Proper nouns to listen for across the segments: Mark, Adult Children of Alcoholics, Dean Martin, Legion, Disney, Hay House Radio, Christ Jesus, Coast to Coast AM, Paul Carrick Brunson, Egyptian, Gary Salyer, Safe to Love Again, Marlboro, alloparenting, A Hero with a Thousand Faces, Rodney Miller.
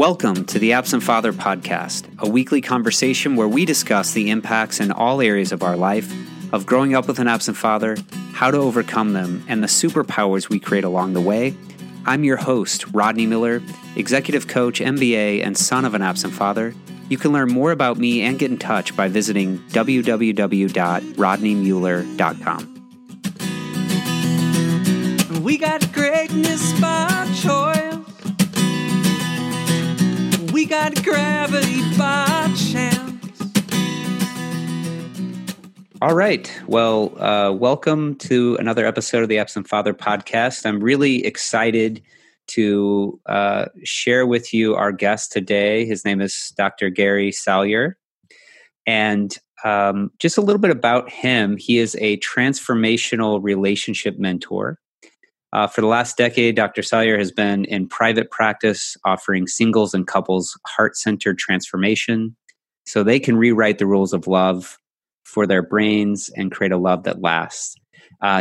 Welcome to the Absent Father Podcast, a weekly conversation where we discuss the impacts in all areas of our life of growing up with an absent father, how to overcome them, and the superpowers we create along the way. I'm your host, Rodney Miller, executive coach, MBA, and son of an absent father. You can learn more about me and get in touch by visiting www.rodneymueller.com. We got greatness by choice. We got gravity by chance. All right. Well, welcome to another episode of the Absent Father Podcast. I'm really excited to share with you our guest today. His name is Dr. Gary Salyer. And just a little bit about him, he is a transformational relationship mentor. For the last decade, Dr. Salyer has been in private practice offering singles and couples heart-centered transformation so they can rewrite the rules of love for their brains and create a love that lasts.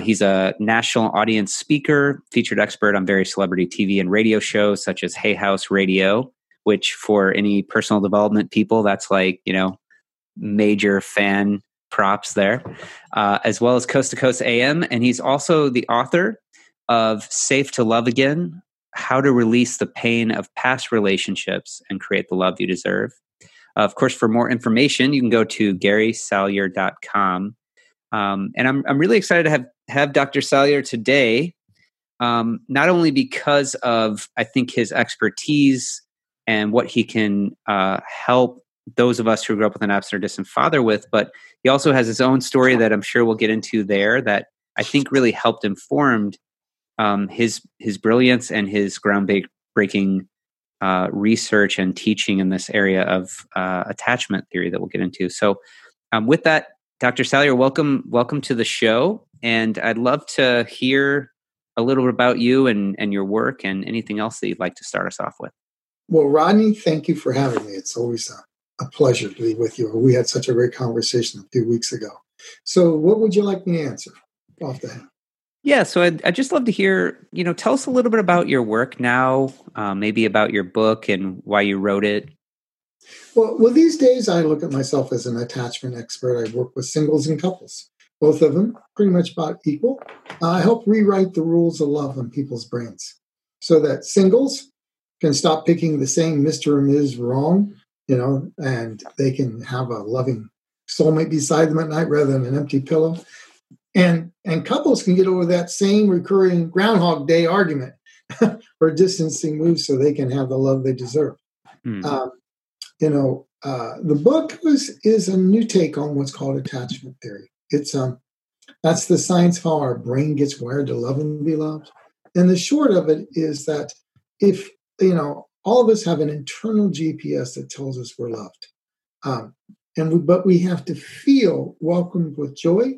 He's a national audience speaker, featured expert on various celebrity TV and radio shows such as Hay House Radio, which for any personal development people, that's like, you know, major fan props there, as well as Coast to Coast AM. And he's also the author of Safe to Love Again, How to Release the Pain of Past Relationships and Create the Love You Deserve. Of course, for more information, you can go to GarySalyer.com. And I'm really excited to have Dr. Salyer today, not only because of, I think, his expertise and what he can help those of us who grew up with an absent or distant father with, but he also has his own story that I'm sure we'll get into there that I think really helped inform his brilliance and his groundbreaking research and teaching in this area of attachment theory that we'll get into. So with that, Dr. Salyer, welcome to the show, and I'd love to hear a little bit about you and your work and anything else that you'd like to start us off with. Well, Rodney, thank you for having me. It's always a pleasure to be with you. We had such a great conversation a few weeks ago. So what would you like me to answer off the head? Yeah, so I'd just love to hear, you know, tell us a little bit about your work now, maybe about your book and why you wrote it. Well, these days I look at myself as an attachment expert. I work with singles and couples, both of them pretty much about equal. I help rewrite the rules of love in people's brains so that singles can stop picking the same Mr. and Ms. wrong, you know, and they can have a loving soulmate beside them at night rather than an empty pillow. And couples can get over that same recurring Groundhog Day argument or distancing moves so they can have the love they deserve. You know, the book is a new take on what's called attachment theory. It's that's the science of how our brain gets wired to love and be loved. And the short of it is that if, you know, all of us have an internal GPS that tells us we're loved, but we have to feel welcomed with joy,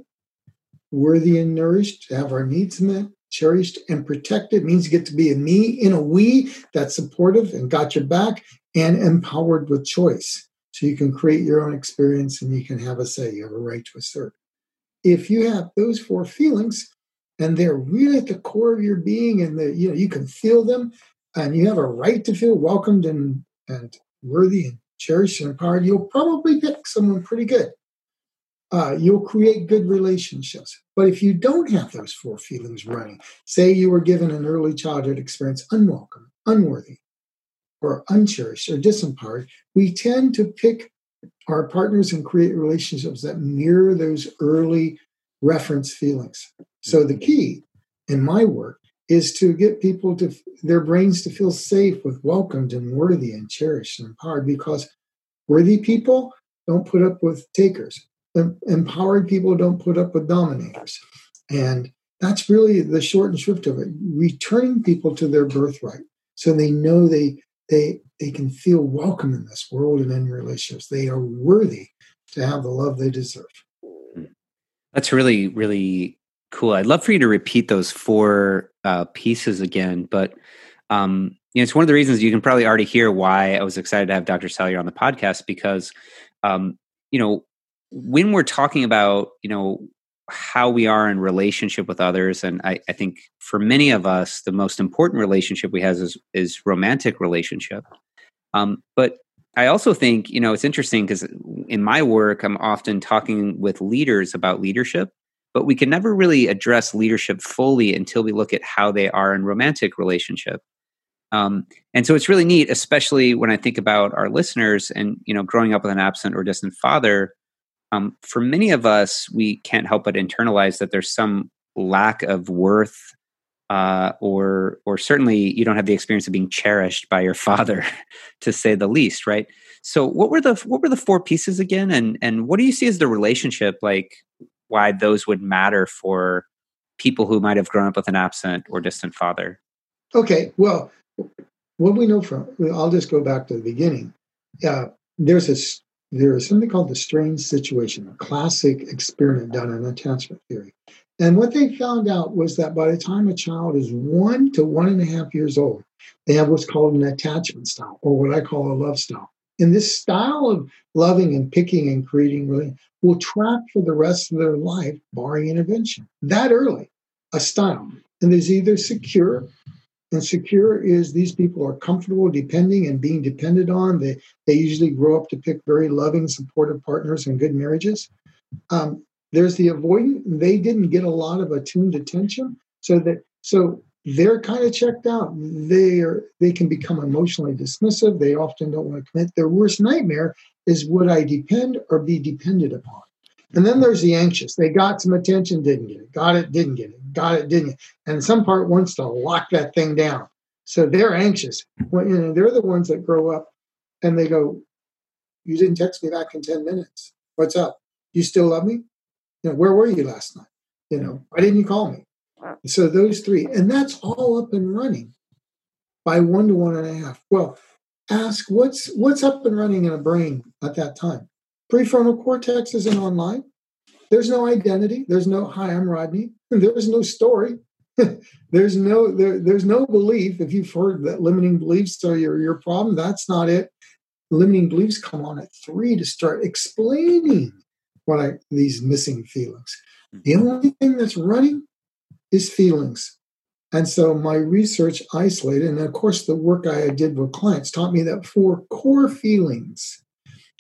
worthy and nourished, to have our needs met, cherished and protected. It means you get to be a me in a we that's supportive and got your back, and empowered with choice. So you can create your own experience and you can have a say, you have a right to assert. If you have those four feelings and they're really at the core of your being and you know, you can feel them and you have a right to feel welcomed and worthy and cherished and empowered, you'll probably pick someone pretty good. You'll create good relationships. But if you don't have those four feelings running, say you were given an early childhood experience unwelcome, unworthy, or uncherished or disempowered, we tend to pick our partners and create relationships that mirror those early reference feelings. So the key in my work is to get people to their brains to feel safe with welcomed and worthy and cherished and empowered, because worthy people don't put up with takers. Empowered people don't put up with dominators. And that's really the short and shrift of it, returning people to their birthright so they know they can feel welcome in this world and in relationships. They are worthy to have the love they deserve. That's really, really cool. I'd love for you to repeat those four pieces again, but you know, it's one of the reasons you can probably already hear why I was excited to have Dr. Salyer on the podcast, because you know, when we're talking about, you know, how we are in relationship with others. And I think for many of us, the most important relationship we have is romantic relationship. But I also think, you know, it's interesting because in my work, I'm often talking with leaders about leadership, but we can never really address leadership fully until we look at how they are in romantic relationship. And so it's really neat, especially when I think about our listeners and, you know, growing up with an absent or distant father, for many of us, we can't help but internalize that there's some lack of worth, or certainly you don't have the experience of being cherished by your father, to say the least, right? So what were the four pieces again? And what do you see as the relationship, like why those would matter for people who might have grown up with an absent or distant father? Okay, well, what we know from, I'll just go back to the beginning. There is something called the strained situation, a classic experiment done in attachment theory. And what they found out was that by the time a child is 1 to 1.5 years old, they have what's called an attachment style, or what I call a love style. And this style of loving and picking and creating really will track for the rest of their life, barring intervention. That early, a style. And there's either secure, and secure is these people are comfortable depending and being depended on. They usually grow up to pick very loving, supportive partners and good marriages. There's the avoidant. They didn't get a lot of attuned attention, so they're kind of checked out. They can become emotionally dismissive. They often don't want to commit. Their worst nightmare is, would I depend or be depended upon? And then there's the anxious. They got some attention, didn't get it. Got it, didn't get it. Got it, didn't get it. And some part wants to lock that thing down. So they're anxious. Well, you know, they're the ones that grow up and they go, you didn't text me back in 10 minutes. What's up? You still love me? You know, where were you last night? You know, why didn't you call me? So those three. And that's all up and running by 1 to 1.5. Well, ask what's up and running in a brain at that time? Prefrontal cortex isn't online. There's no identity. There's no, hi, I'm Rodney. There's no story. there's no belief. If you've heard that limiting beliefs are your problem, that's not it. Limiting beliefs come on at 3 to start explaining these missing feelings. The only thing that's running is feelings. And so my research isolated, and of course the work I did with clients taught me that 4 core feelings.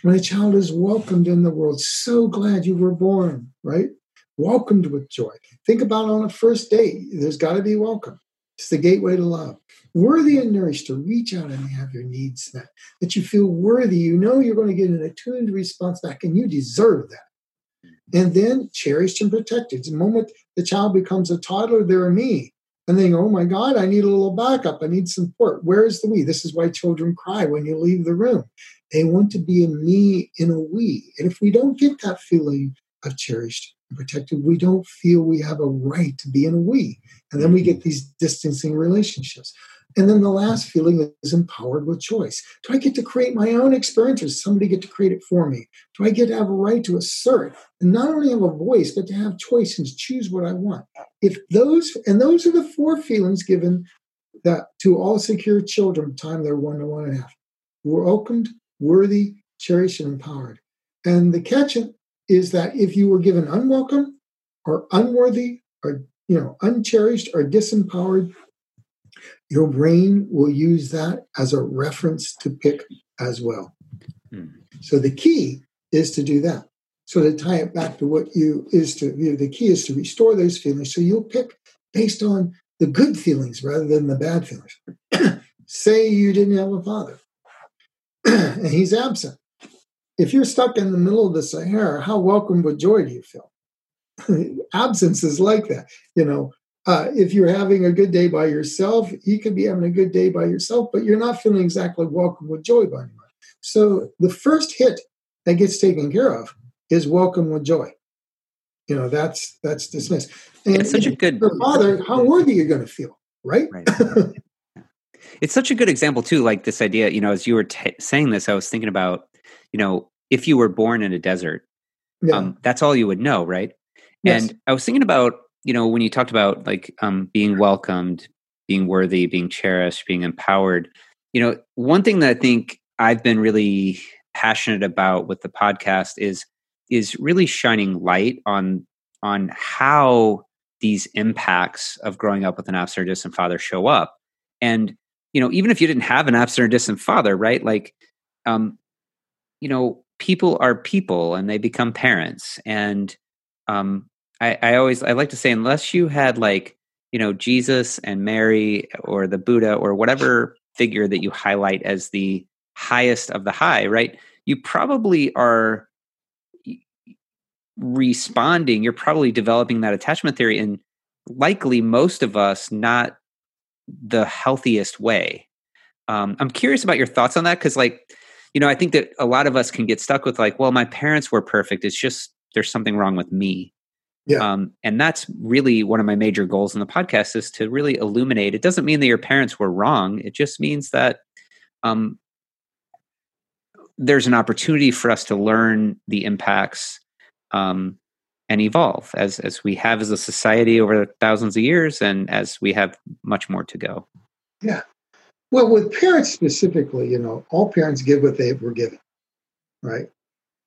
When a child is welcomed in the world, so glad you were born, right? Welcomed with joy. Think about on a first date, there's got to be welcome. It's the gateway to love. Worthy and nourished to reach out and have your needs met. That you feel worthy. You know you're going to get an attuned response back, and you deserve that. And then cherished and protected. The moment the child becomes a toddler, they're a me. And they go, oh my God, I need a little backup. I need support. Where is the we? This is why children cry when you leave the room. They want to be a me in a we. And if we don't get that feeling of cherished and protected, we don't feel we have a right to be in a we. And then we get these distancing relationships. And then the last feeling is empowered with choice. Do I get to create my own experience, or does somebody get to create it for me? Do I get to have a right to assert and not only have a voice, but to have choice and to choose what I want? If those, and those are the 4 feelings given that to all secure children time they're 1 to 1.5. We're welcomed, worthy, cherished, and empowered. And the catch is that if you were given unwelcome or unworthy or, you know, uncherished or disempowered, your brain will use that as a reference to pick as well. So the key is to do that. So to tie it back to the key is to restore those feelings. So you'll pick based on the good feelings rather than the bad feelings. Say you didn't have a father and he's absent. If you're stuck in the middle of the Sahara, how welcome with joy do you feel? Absence is like that, you know. If you're having a good day by yourself, you could be having a good day by yourself, but you're not feeling exactly welcome with joy by anyone. So the first hit that gets taken care of is welcome with joy. You know, that's dismissed. And it's such a good father. How worthy you're going to feel, right? It's such a good example too. Like this idea, you know, as you were saying this, I was thinking about, you know, if you were born in a desert, that's all you would know, right? Yes. And I was thinking about, you know, when you talked about like being welcomed, being worthy, being cherished, being empowered, you know, one thing that I think I've been really passionate about with the podcast is really shining light on how these impacts of growing up with an absent or distant father show up. And you know, even if you didn't have an absent or distant father, right? Like, you know, people are people and they become parents. And I like to say, unless you had like, you know, Jesus and Mary or the Buddha or whatever figure that you highlight as the highest of the high, right? You probably are responding. You're probably developing that attachment theory in likely most of us, not the healthiest way. I'm curious about your thoughts on that. Cause like, you know, I think that a lot of us can get stuck with like, well, my parents were perfect. It's just, there's something wrong with me. Yeah. And that's really one of my major goals in the podcast is to really illuminate. It doesn't mean that your parents were wrong. It just means that, there's an opportunity for us to learn the impacts, and evolve as we have as a society over thousands of years and as we have much more to go. Yeah. Well, with parents specifically, you know, all parents give what they were given, right?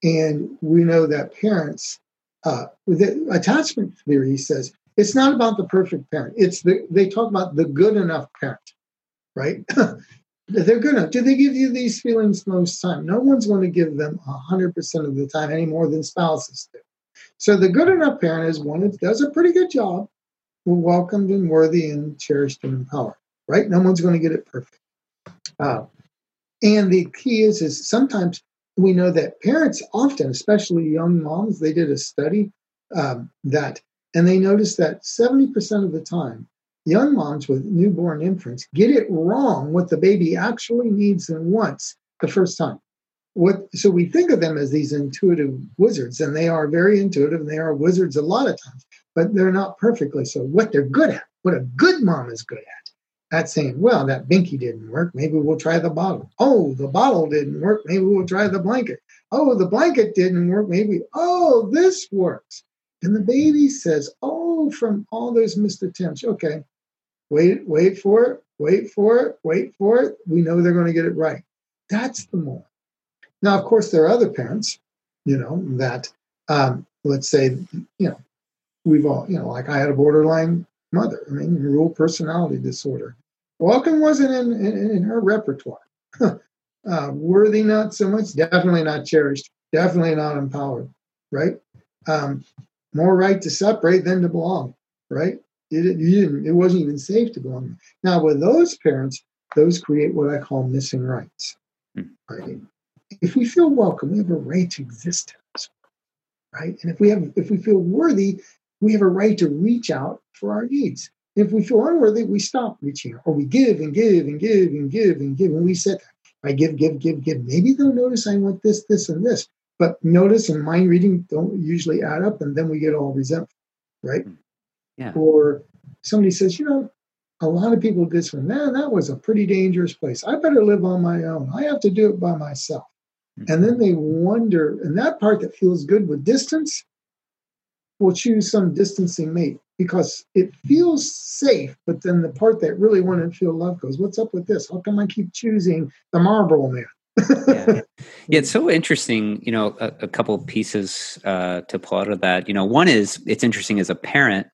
And we know that parents, the attachment theory says, it's not about the perfect parent. It's they talk about the good enough parent, right? They're good enough. Do they give you these feelings most time? No one's going to give them 100% of the time any more than spouses do. So the good enough parent is one that does a pretty good job, who's welcomed and worthy and cherished and empowered, right? No one's going to get it perfect. And the key is sometimes we know that parents often, especially young moms, they did a study and they noticed that 70% of the time, young moms with newborn infants get it wrong what the baby actually needs and wants the first time. So we think of them as these intuitive wizards, and they are very intuitive, and they are wizards a lot of times, but they're not perfectly so. What they're good at, what a good mom is good at, that's saying, well, that binky didn't work, maybe we'll try the bottle. Oh, the bottle didn't work, maybe we'll try the blanket. Oh, the blanket didn't work, this works. And the baby says, oh, from all those missed attempts, okay, wait for it. We know they're going to get it right. That's the moral. Now, of course, there are other parents, you know, that, let's say, you know, we've all, you know, like I had a borderline mother, I mean, dual personality disorder. Welcome wasn't in her repertoire. Worthy, not so much, definitely not cherished, definitely not empowered, right? More right to separate than to belong, right? It wasn't even safe to belong. Now, with those parents, those create what I call missing rights, right? If we feel welcome, we have a right to exist, right? And if we feel worthy, we have a right to reach out for our needs. If we feel unworthy, we stop reaching out, or we give, and we set that. I give. Maybe they'll notice I want this, this, and this. But notice and mind reading don't usually add up, and then we get all resentful, right? Yeah. Or somebody says, you know, a lot of people did this one. Man, that was a pretty dangerous place. I better live on my own. I have to do it by myself. And then they wonder, and that part that feels good with distance will choose some distancing mate because it feels safe, but then the part that really wanted to feel love goes, what's up with this? How come I keep choosing the Marlboro man? Yeah, it's so interesting, you know, a couple of pieces to pull out of that. You know, one is, it's interesting as a parent,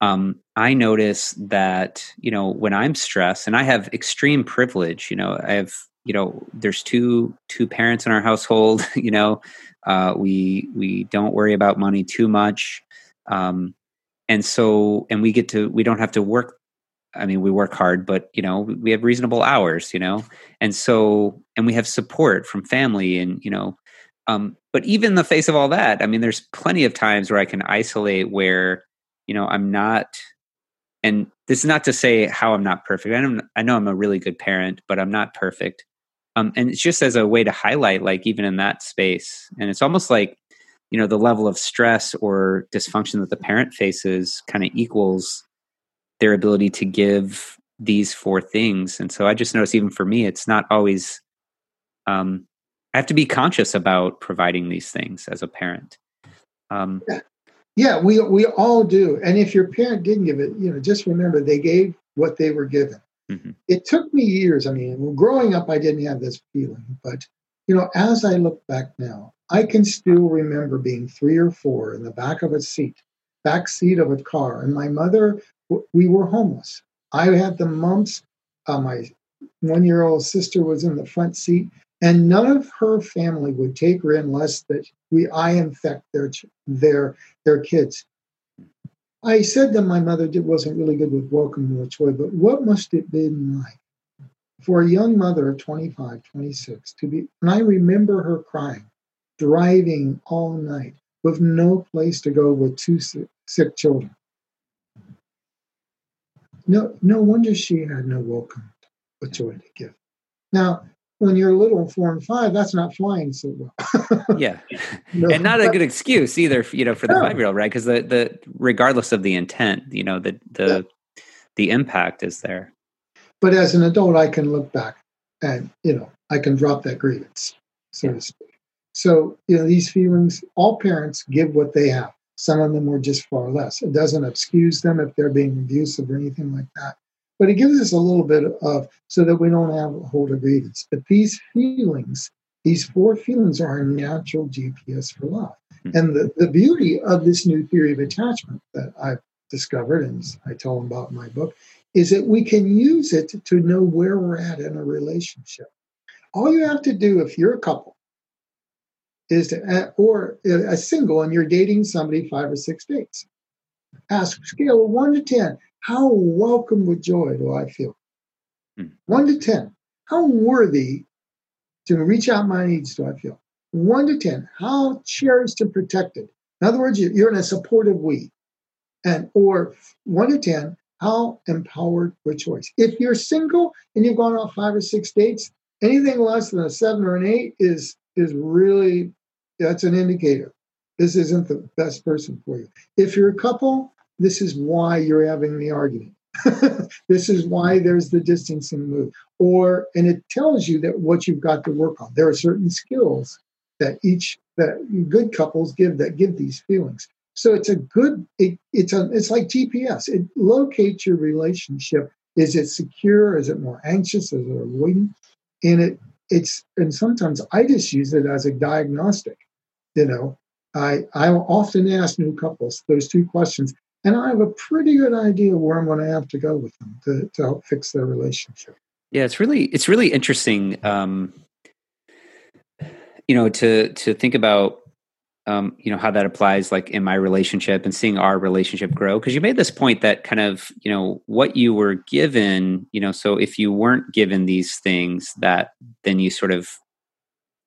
I notice that, you know, when I'm stressed, and I have extreme privilege, you know, I have, you know, there's two parents in our household, you know, we don't worry about money too much. And we don't have to work. I mean, we work hard, but you know, we have reasonable hours, you know? And we have support from family and, you know, but even in the face of all that, I mean, there's plenty of times where I can isolate where, you know, I'm not, and this is not to say how I'm not perfect. I know I'm a really good parent, but I'm not perfect. And it's just as a way to highlight, like, even in that space. And it's almost like, you know, the level of stress or dysfunction that the parent faces kind of equals their ability to give these four things. And so I just notice, even for me, it's not always, I have to be conscious about providing these things as a parent. Yeah, we all do. And if your parent didn't give it, you know, just remember they gave what they were given. Mm-hmm. It took me years. I mean, growing up, I didn't have this feeling. But, you know, as I look back now, I can still remember being 3 or 4 in the back seat of a car. And my mother, we were homeless. I had the mumps. My one-year-old sister was in the front seat, and none of her family would take her in unless that I infect their kids. I said that my mother wasn't really good with welcome to a toy, but what must it be like for a young mother of 25, 26 to be, and I remember her crying, driving all night with no place to go with two sick children. No wonder she had no welcome or joy to give. Now, when you're little, 4 and 5, that's not flying so well. Yeah. And not a good excuse either, for the 5-year-old, right? Because the regardless of the intent, the impact is there. But as an adult, I can look back and, I can drop that grievance, so to speak. So, these feelings, all parents give what they have. Some of them were just far less. It doesn't excuse them if they're being abusive or anything like that. But it gives us a little bit of, so that we don't have a hold of grievance. But these feelings, these 4 feelings are a natural GPS for love. Mm-hmm. And the beauty of this new theory of attachment that I've discovered, and I tell them about in my book, is that we can use it to know where we're at in a relationship. All you have to do if you're a couple, is to, or a single and you're dating somebody 5 or 6 dates. Ask scale of 1 to 10, how welcome with joy do I feel? 1 to 10, how worthy to reach out my needs do I feel? 1 to 10, how cherished and protected? In other words, you're in a supportive we. And or 1 to 10, how empowered with choice? If you're single and you've gone on 5 or 6 dates, anything less than a 7 or an 8 is really, that's an indicator. This isn't the best person for you. If you're a couple, this is why you're having the argument. This is why there's the distancing move. And it tells you that what you've got to work on. There are certain skills that good couples give that give these feelings. So it's a good, it's like GPS. It locates your relationship. Is it secure? Is it more anxious? Is it avoidant? And and sometimes I just use it as a diagnostic. I often ask new couples those 2 questions, and I have a pretty good idea where I'm going to have to go with them to help fix their relationship. Yeah, it's really interesting, to think about, how that applies, like in my relationship and seeing our relationship grow. Because you made this point that kind of, what you were given, so if you weren't given these things, that then you sort of,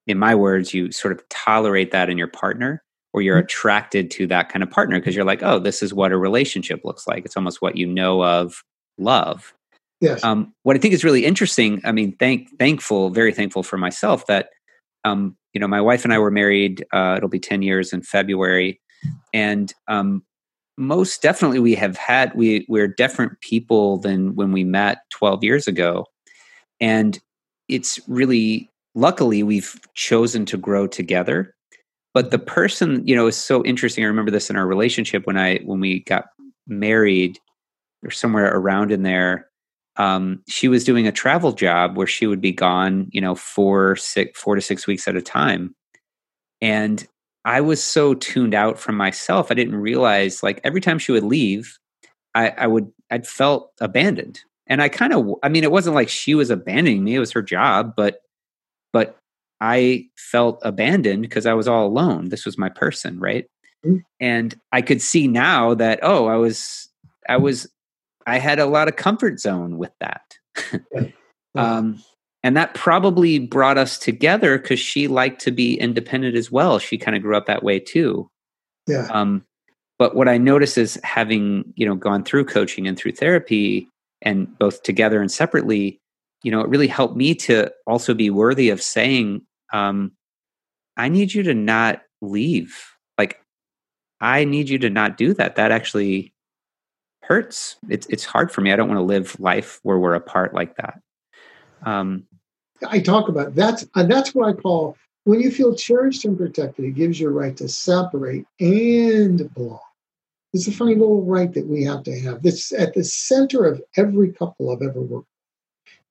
in my words, you sort of tolerate that in your partner, or you're attracted to that kind of partner because you're like, oh, this is what a relationship looks like. It's almost what you know of love. Yes. What I think is really interesting, I mean, very thankful for myself that, my wife and I were married, it'll be 10 years in February. And most definitely we're different people than when we met 12 years ago. And it's really, luckily, we've chosen to grow together. But the person, is so interesting. I remember this in our relationship when we got married or somewhere around in there, she was doing a travel job where she would be gone, 4 to 6 weeks at a time. And I was so tuned out from myself. I didn't realize, like, every time she would leave, I'd felt abandoned. And it wasn't like she was abandoning me. It was her job, but I felt abandoned because I was all alone. This was my person, right? Mm-hmm. And I could see now that, oh, I had a lot of comfort zone with that. And that probably brought us together because she liked to be independent as well. She kind of grew up that way too. Yeah. But what I notice is having, gone through coaching and through therapy, and both together and separately, it really helped me to also be worthy of saying, I need you to not leave. Like, I need you to not do that. That actually hurts. It's hard for me. I don't want to live life where we're apart like that. I talk about that's what I call, when you feel cherished and protected, it gives you a right to separate and belong. It's a funny little right that we have to have. That's at the center of every couple I've ever worked.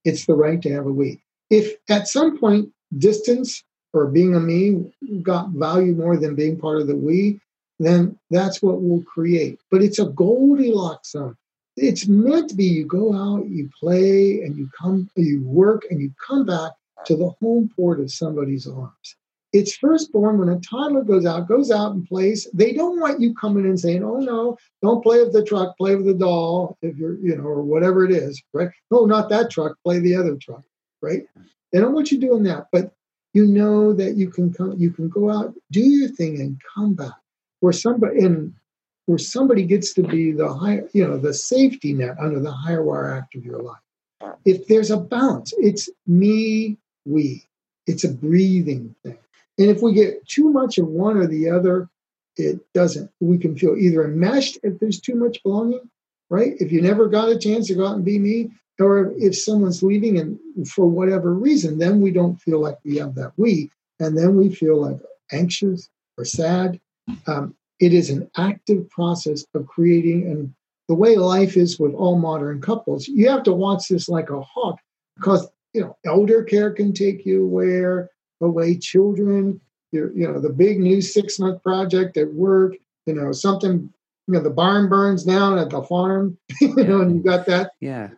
It's the right to have a we. If at some point distance or being a me got value more than being part of the we, then that's what we'll create. But it's a Goldilocks zone. It's meant to be you go out, you play, and you work, and you come back to the home port of somebody's arms. It's first born when a toddler goes out and plays. They don't want you coming in saying, oh, no, don't play with the truck, play with the doll, if you're, or whatever it is, right? No, not that truck, play the other truck, right? They don't want you doing that, but you know that you can go out, do your thing, and come back. Where somebody gets to be the higher, the safety net under the higher wire act of your life. If there's a balance, it's me, we. It's a breathing thing. And if we get too much of one or the other, it doesn't. We can feel either enmeshed if there's too much belonging, right? If you never got a chance to go out and be me, or if someone's leaving and for whatever reason, then we don't feel like we have that we, and then we feel like anxious or sad. It is an active process of creating, and the way life is with all modern couples, you have to watch this like a hawk because, elder care can take you away, children, the big new 6-month project at work, something, the barn burns down at the farm, and you got that. Yeah.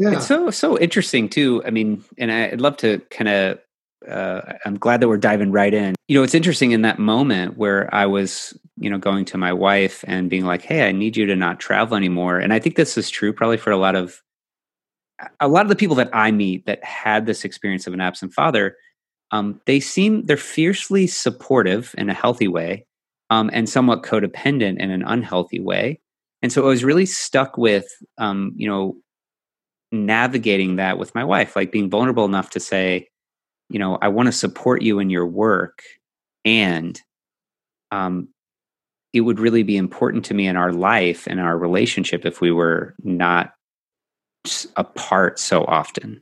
Yeah. It's so interesting too. I mean, and I'd love to kind of, I'm glad that we're diving right in. It's interesting in that moment where I was, going to my wife and being like, hey, I need you to not travel anymore. And I think this is true probably for a lot of the people that I meet that had this experience of an absent father. They're fiercely supportive in a healthy way, and somewhat codependent in an unhealthy way. And so I was really stuck with, navigating that with my wife, like being vulnerable enough to say, I want to support you in your work. And, it would really be important to me in our life and our relationship if we were not apart so often.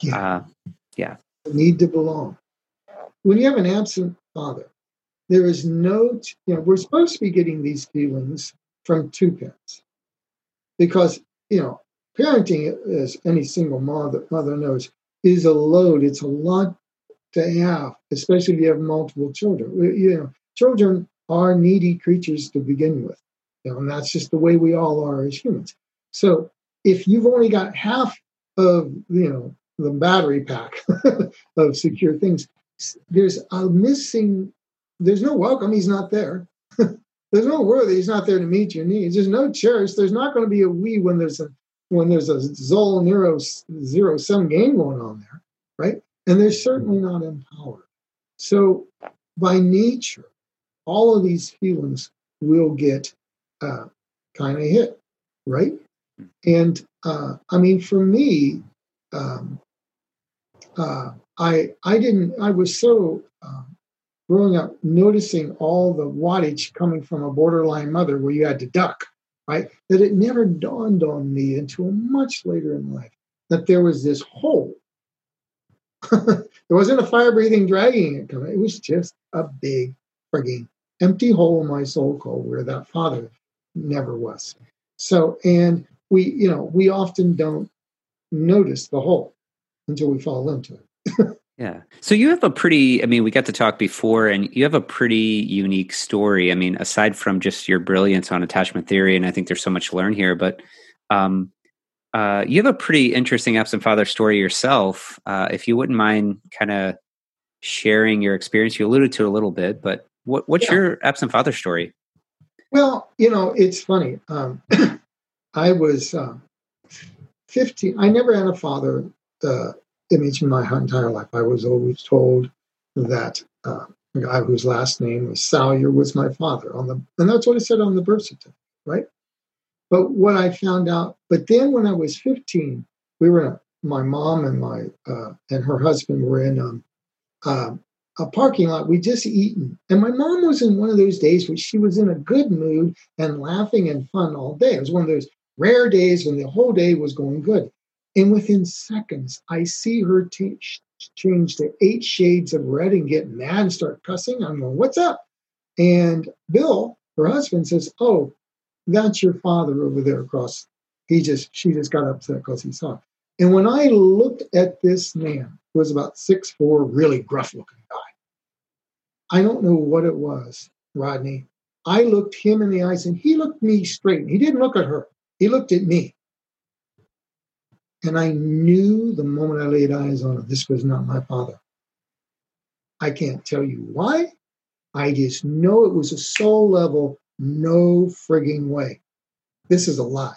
Yeah. Need to belong. When you have an absent father, there is no, we're supposed to be getting these feelings from two parents because, parenting, as any single mother knows, is a load. It's a lot to have, especially if you have multiple children. Children are needy creatures to begin with. And that's just the way we all are as humans. So if you've only got half of, the battery pack of secure things, there's a missing, there's no welcome, he's not there. There's no worthy, he's not there to meet your needs. There's no cherish, there's not going to be a we when there's a zero-sum game going on there, right? And they're certainly not empowered. So by nature, all of these feelings will get kind of hit, right? And for me, growing up noticing all the wattage coming from a borderline mother where you had to duck, right? That it never dawned on me until much later in life that there was this hole. There wasn't a fire-breathing dragging it coming. It was just a big frigging empty hole in my soul called where that father never was. So, and we often don't notice the hole until we fall into it. Yeah. So you have we got to talk before, and you have a pretty unique story. Aside from just your brilliance on attachment theory, and I think there's so much to learn here, but you have a pretty interesting absent father story yourself. If you wouldn't mind kind of sharing your experience, you alluded to a little bit, but what's your absent father story? Well, it's funny. I was 15. I never had a father image in my entire life. I was always told that the guy whose last name was Salyer was my father, and that's what it said on the birth certificate, right? But what I found out, but then when I was 15, my mom and my and her husband were in a parking lot. We'd just eaten, and my mom was in one of those days where she was in a good mood and laughing and fun all day. It was one of those rare days when the whole day was going good. And within seconds, I see her change to 8 shades of red and get mad and start cussing. I'm going, what's up? And Bill, her husband, says, oh, that's your father over there across. She just got upset because he saw it. And when I looked at this man, who was about 6'4", really gruff-looking guy, I don't know what it was, Rodney. I looked him in the eyes, and he looked me straight. And he didn't look at her. He looked at me. And I knew the moment I laid eyes on it, this was not my father. I can't tell you why. I just know it was a soul level, no frigging way. This is a lie.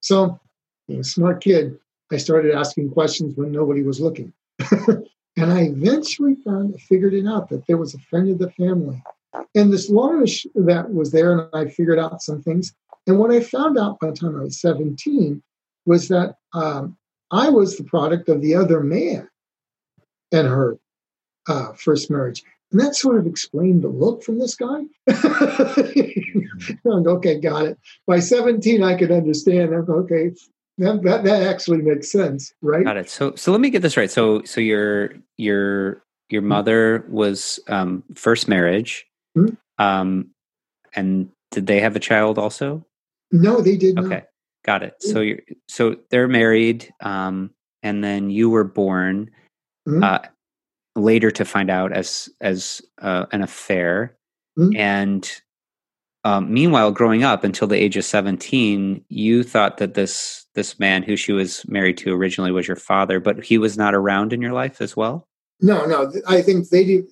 So, being a smart kid, I started asking questions when nobody was looking. And I eventually figured it out that there was a friend of the family. And this lawyerish that was there, and I figured out some things. And what I found out by the time I was 17 was that I was the product of the other man and her first marriage. And that sort of explained the look from this guy. Okay, got it. By 17, I could understand. Okay, that actually makes sense, right? Got it. So let me get this right. So your mother was first marriage, and did they have a child also? No, they did not. Okay, got it. So so they're married, and then you were born later to find out as an affair, and meanwhile, growing up until the age of 17, you thought that this man who she was married to originally was your father, but he was not around in your life as well? No. I think they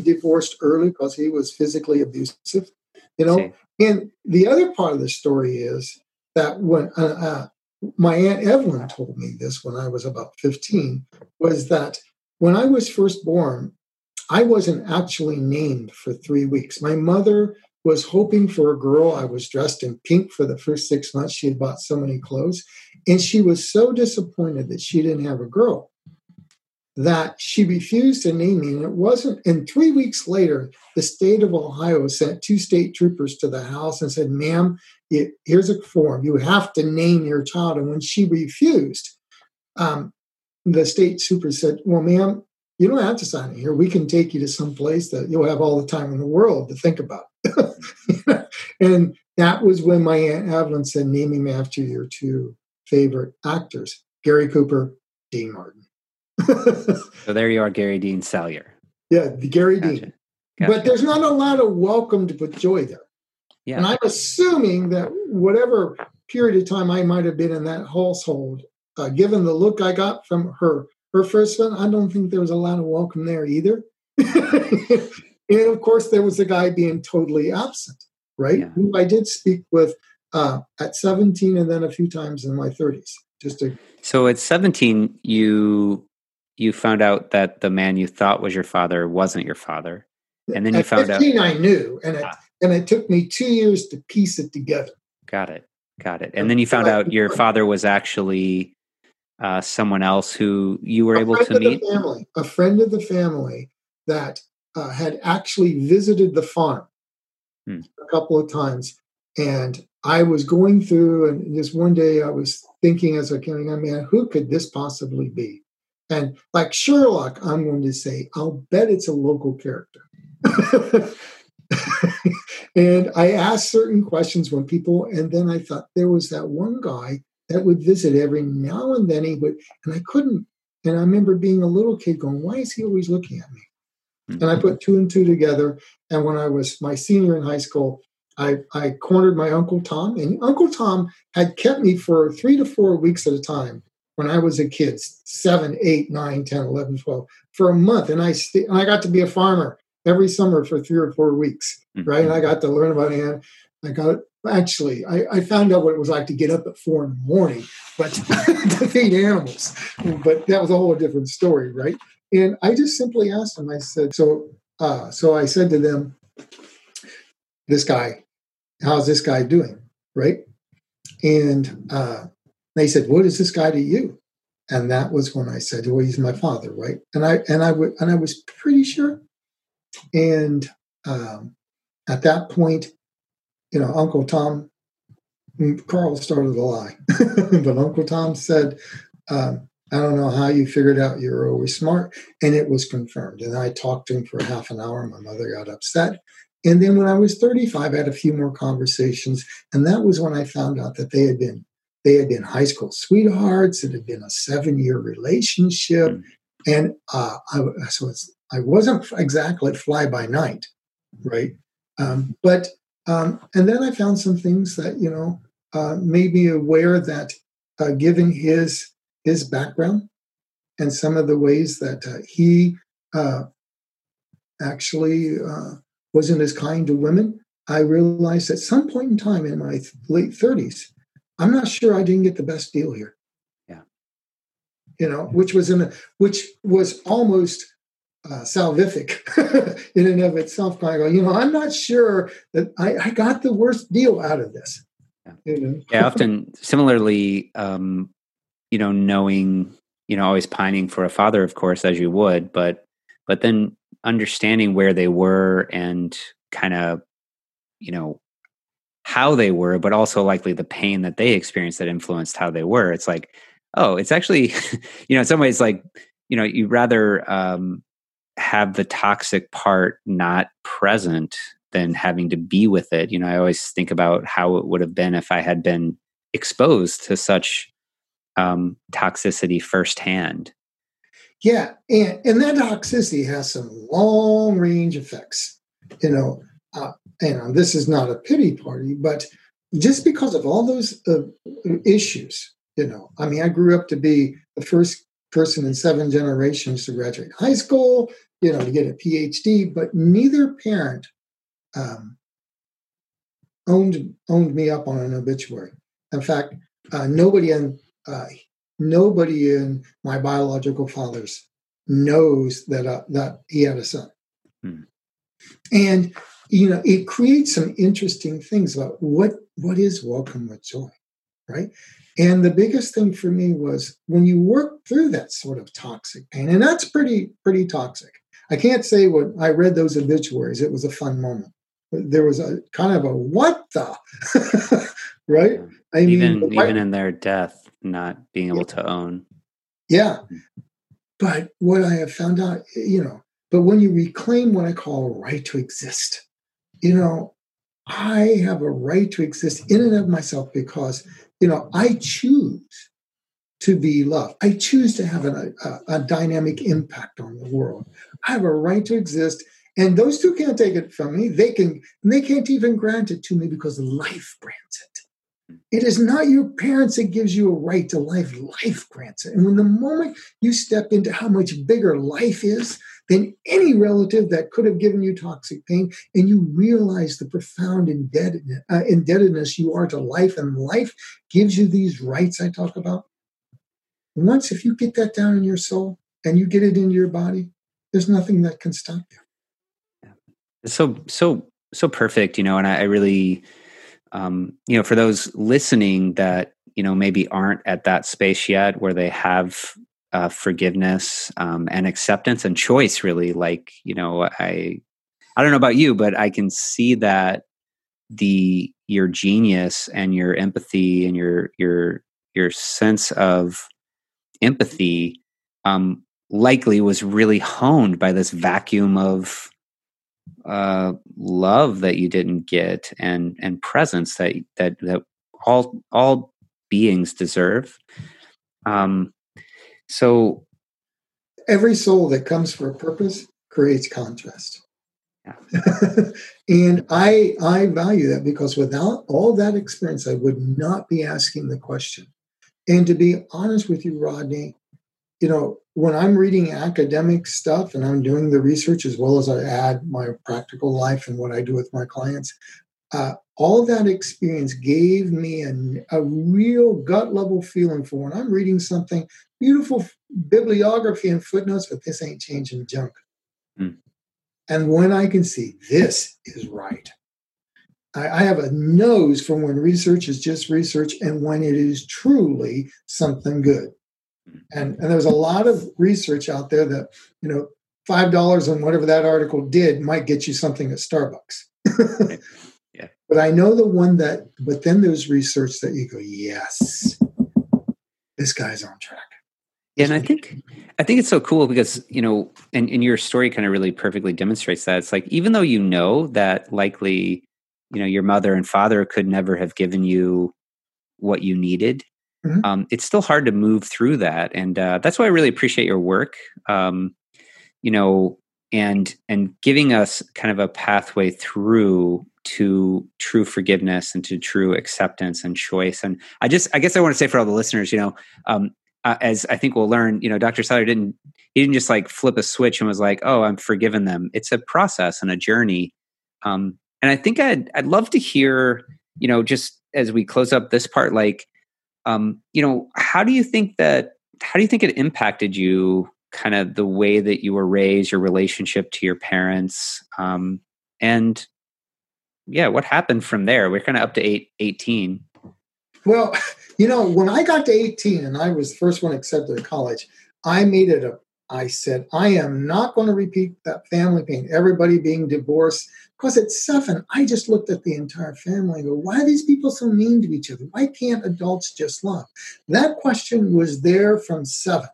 divorced early because he was physically abusive, See. And the other part of the story is that when my Aunt Evelyn told me this when I was about 15, was that when I was first born, I wasn't actually named for 3 weeks. My mother was hoping for a girl. I was dressed in pink for the first 6 months. She had bought so many clothes. And she was so disappointed that she didn't have a girl that she refused to name me. And it wasn't. And 3 weeks later, the state of Ohio sent 2 state troopers to the house and said, "Ma'am, here's a form. You have to name your child." And when she refused, the state super said, "Well, ma'am, you don't have to sign it here. We can take you to some place that you'll have all the time in the world to think about." And that was when my Aunt Evelyn said, "Name him after your 2 favorite actors, Gary Cooper, Dean Martin." So there you are, Gary Dean Salyer. Yeah, the Gary Dean. Gotcha. But there's not a lot of welcome to put joy there. Yeah. And I'm assuming that whatever period of time I might have been in that household, given the look I got from her first one, I don't think there was a lot of welcome there either. And of course, there was the guy being totally absent, right? Yeah. Who I did speak with at 17, and then a few times in my 30s. So at 17, you found out that the man you thought was your father wasn't your father, and then you found out. At 15, I knew, and it took me 2 years to piece it together. Got it. And then you found out your father was actually someone else who you were able to meet? A friend of the family that had actually visited the farm a couple of times. And I was going through, and just one day I was thinking as I came, I mean, who could this possibly be? And like Sherlock, I'm going to say, I'll bet it's a local character. And I asked certain questions when people, and then I thought there was that one guy that would visit every now and then. And I remember being a little kid going, "Why is he always looking at me?" Mm-hmm. And I put 2 and 2 together. And when I was my senior in high school, I cornered my Uncle Tom. And Uncle Tom had kept me for 3 to 4 weeks at a time when I was a kid, 7, 8, 9, 10, 11, 12, for a month. And I got to be a farmer every summer for 3 or 4 weeks, right? And I got to learn about him. I found out what it was like to get up at 4 a.m, but to feed animals. But that was a whole different story, right? And I just simply asked him. I said, so I said to them, "This guy, how's this guy doing?" Right? And they said, "What is this guy to you?" And that was when I said, "Well, he's my father," right? And I was pretty sure. And at that point, Uncle Tom, Carl started a lie, but Uncle Tom said, "I don't know how you figured out you were always smart," and it was confirmed. And I talked to him for half an hour. My mother got upset. And then when I was 35, I had a few more conversations, and that was when I found out that they had been high school sweethearts. It had been a 7-year relationship, and I wasn't exactly fly by night, right? But and then I found some things that made me aware that given his background and some of the ways that he actually wasn't as kind to women, I realized at some point in time in my late 30s, I'm not sure I didn't get the best deal here. Yeah. You know, which was almost salvific in and of itself. I go, I'm not sure that I got the worst deal out of this. Yeah. Yeah, often similarly, knowing, always pining for a father, of course, as you would, but then understanding where they were and kind of, how they were, but also likely the pain that they experienced that influenced how they were. It's like, oh, it's actually, in some ways, like, you'd rather have the toxic part not present than having to be with it. I always think about how it would have been if I had been exposed to such toxicity firsthand. Yeah. And that toxicity has some long range effects, and this is not a pity party, but just because of all those issues, I grew up to be the first person in 7 generations to graduate high school, to get a PhD, but neither parent owned me up on an obituary. In fact, nobody in my biological father's knows that he had a son. Hmm. And, it creates some interesting things about what is welcome with joy, right? And the biggest thing for me was when you work through that sort of toxic pain, and that's pretty toxic. I can't say when I read those obituaries, it was a fun moment. There was a kind of a what the, right? Even in their death, not being able to own. Yeah. But what I have found out, but when you reclaim what I call a right to exist, I have a right to exist in and of myself because, I choose to be loved. I choose to have a dynamic impact on the world. I have a right to exist. And those two can't take it from me. They can't even grant it to me because life grants it. It is not your parents that gives you a right to life. Life grants it. And when the moment you step into how much bigger life is than any relative that could have given you toxic pain, and you realize the profound indebtedness you are to life, and life gives you these rights I talk about. Once, if you get that down in your soul and you get it into your body, there's nothing that can stop you. It's so perfect, and I really... for those listening that, maybe aren't at that space yet where they have forgiveness and acceptance and choice, really, like, I don't know about you, but I can see that your genius and your empathy and your sense of empathy likely was really honed by this vacuum of love that you didn't get and presence that all beings deserve. So every soul that comes for a purpose creates contrast. Yeah. And I value that because without all that experience, I would not be asking the question. And to be honest with you, Rodney, when I'm reading academic stuff and I'm doing the research as well as I add my practical life and what I do with my clients, all that experience gave me a real gut level feeling for when I'm reading something, beautiful bibliography and footnotes, but this ain't changing junk. Mm. And when I can see this is right, I have a nose for when research is just research and when it is truly something good. And there's a lot of research out there that, $5 on whatever that article did might get you something at Starbucks. Yeah. But I know but then there's research that you go, yes, this guy's on track. And I think it's so cool because, and your story kind of really perfectly demonstrates that. It's like, even though that likely, your mother and father could never have given you what you needed, it's still hard to move through that. And that's why I really appreciate your work, and giving us kind of a pathway through to true forgiveness and to true acceptance and choice. And I guess I want to say for all the listeners, you know, as I think we'll learn, you know, Dr. Salyer didn't just like flip a switch and was like, oh, I'm forgiven them. It's a process and a journey. And I think I'd love to hear, you know, just as we close up this part, like, you know, how do you think it impacted you, kind of the way that you were raised, your relationship to your parents? And yeah, what happened from there? We're kind of up to 18. Well, you know, when I got to 18 and I was the first one accepted to college, I said, I am not going to repeat that family pain, everybody being divorced, because at 7, I just looked at the entire family and go, why are these people so mean to each other? Why can't adults just love? That question was there from 7.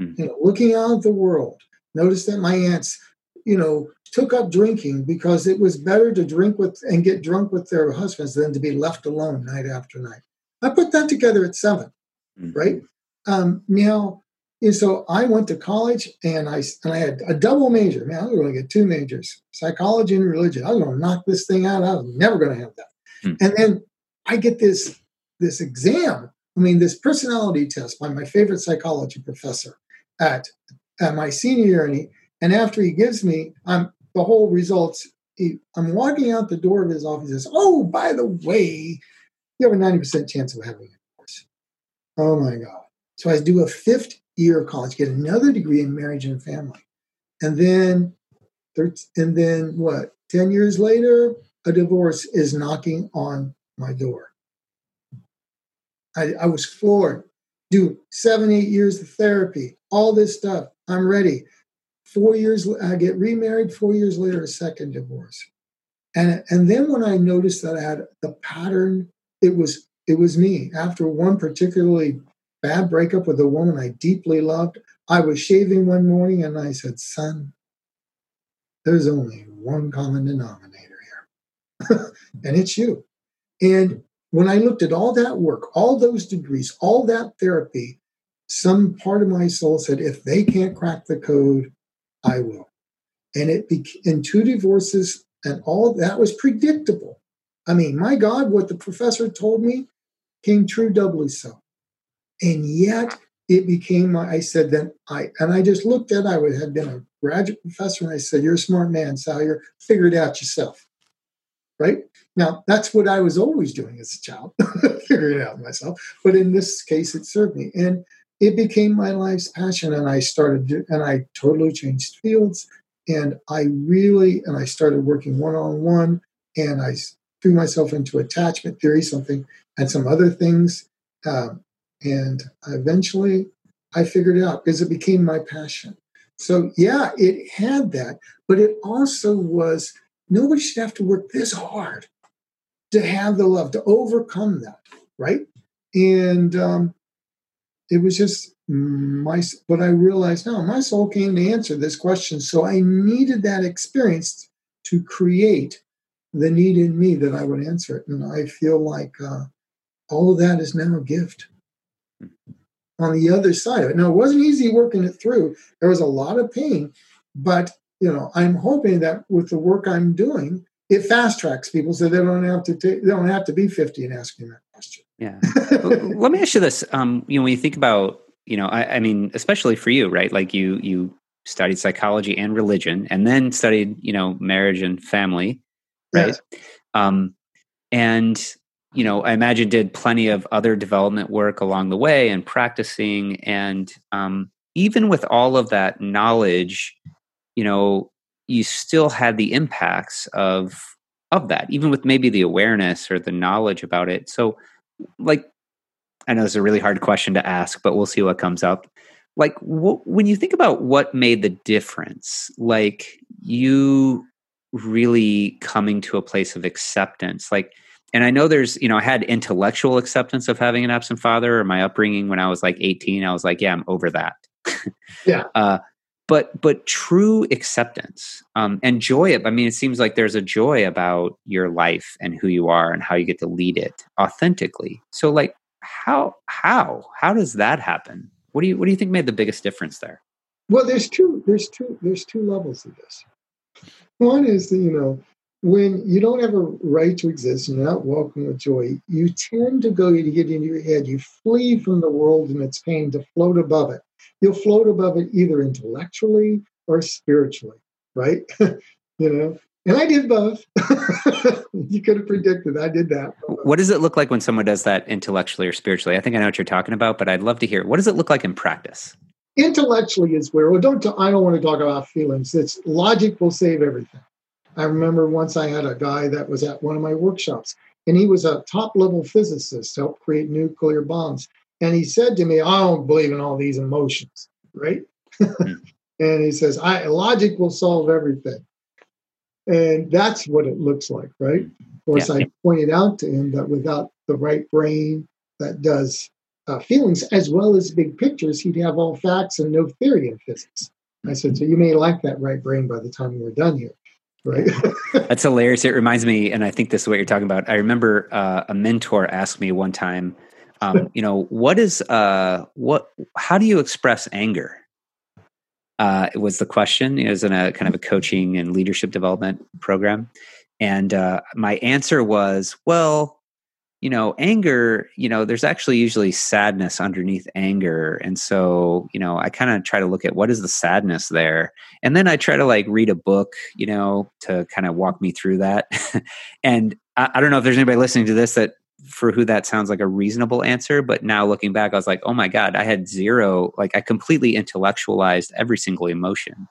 Mm-hmm. You know, looking out at the world, noticed that my aunts, you know, took up drinking because it was better to drink with and get drunk with their husbands than to be left alone night after night. I put that together at 7, mm-hmm. right? Now, and so I went to college and I had a double major. Man, I was going to get 2 majors, psychology and religion. I was going to knock this thing out. I was never going to have that. Mm-hmm. And then I get this exam. I mean, this personality test by my favorite psychology professor at my senior year. And after he gives me the whole results, I'm walking out the door of his office and says, oh, by the way, you have a 90% chance of having a divorce. Oh, my God. So I do a 5th year of college, get another degree in marriage and family. And then what? 10 years later, a divorce is knocking on my door. I was floored. Do 7-8 years of therapy, all this stuff. I'm ready. 4 years, I get remarried. 4 years later, a second divorce. And then when I noticed that I had the pattern, it was me. After one particularly bad breakup with a woman I deeply loved, I was shaving one morning and I said, son, there's only one common denominator here, and it's you. And when I looked at all that work, all those degrees, all that therapy, some part of my soul said, if they can't crack the code, I will. And it became 2 divorces, and all that was predictable. I mean, my God, what the professor told me came true, doubly so. And yet it became, I just looked at, I had been a graduate professor, and I said, you're a smart man, Salyer, figure it out yourself. Right? Now, that's what I was always doing as a child, figuring it out myself. But in this case, it served me. And it became my life's passion. And I totally changed fields. And I started working one-on-one. And I threw myself into attachment theory, something, and some other things. And eventually, I figured it out because it became my passion. So, yeah, it had that. But it also was... nobody should have to work this hard to have the love, to overcome that, right? And it was just but I realized now, my soul came to answer this question. So I needed that experience to create the need in me that I would answer it. And I feel like all of that is now a gift. On the other side of it. Now, it wasn't easy working it through. There was a lot of pain, but you know, I'm hoping that with the work I'm doing, it fast tracks people so they don't have to be 50 and asking that question. Yeah. Let me ask you this. You know, when you think about, you know, I mean, especially for you, right? Like you studied psychology and religion, and then studied, you know, marriage and family, right? Yes. And you know, I imagine did plenty of other development work along the way and practicing, and even with all of that knowledge, you know, you still had the impacts of that, even with maybe the awareness or the knowledge about it. So, like, I know this is a really hard question to ask, but we'll see what comes up. Like, when you think about what made the difference, like you really coming to a place of acceptance, like, and I know there's, you know, I had intellectual acceptance of having an absent father or my upbringing when I was like 18. I was like, yeah, I'm over that. Yeah. But true acceptance and joy. I mean, it seems like there's a joy about your life and who you are and how you get to lead it authentically. So, like, how does that happen? What do you think made the biggest difference there? Well, there's two levels of this. One is that, you know, when you don't have a right to exist and you're not walking with joy, you tend to go, you get into your head, you flee from the world and its pain to float above it. You'll float above it either intellectually or spiritually, right? You know, and I did both. You could have predicted I did that. What does it look like when someone does that intellectually or spiritually? I think I know what you're talking about, but I'd love to hear. What does it look like in practice? Intellectually is where, I don't want to talk about feelings. It's logic will save everything. I remember once I had a guy that was at one of my workshops, and he was a top-level physicist, helped create nuclear bombs. And he said to me, I don't believe in all these emotions, right? And he says, logic will solve everything. And that's what it looks like, right? Of course, I pointed out to him that without the right brain that does feelings as well as big pictures, he'd have all facts and no theory in physics. I said, so you may lack that right brain by the time we're done here. Right. That's hilarious. It reminds me, and I think this is what you're talking about. I remember a mentor asked me one time, how do you express anger? It was the question. It was in a kind of a coaching and leadership development program. And my answer was, anger, there's actually usually sadness underneath anger. And so, I kind of try to look at what is the sadness there. And then I try to read a book, to kind of walk me through that. And I don't know if there's anybody listening to this for who that sounds like a reasonable answer. But now looking back, I was like, oh my God, I had zero, I completely intellectualized every single emotion.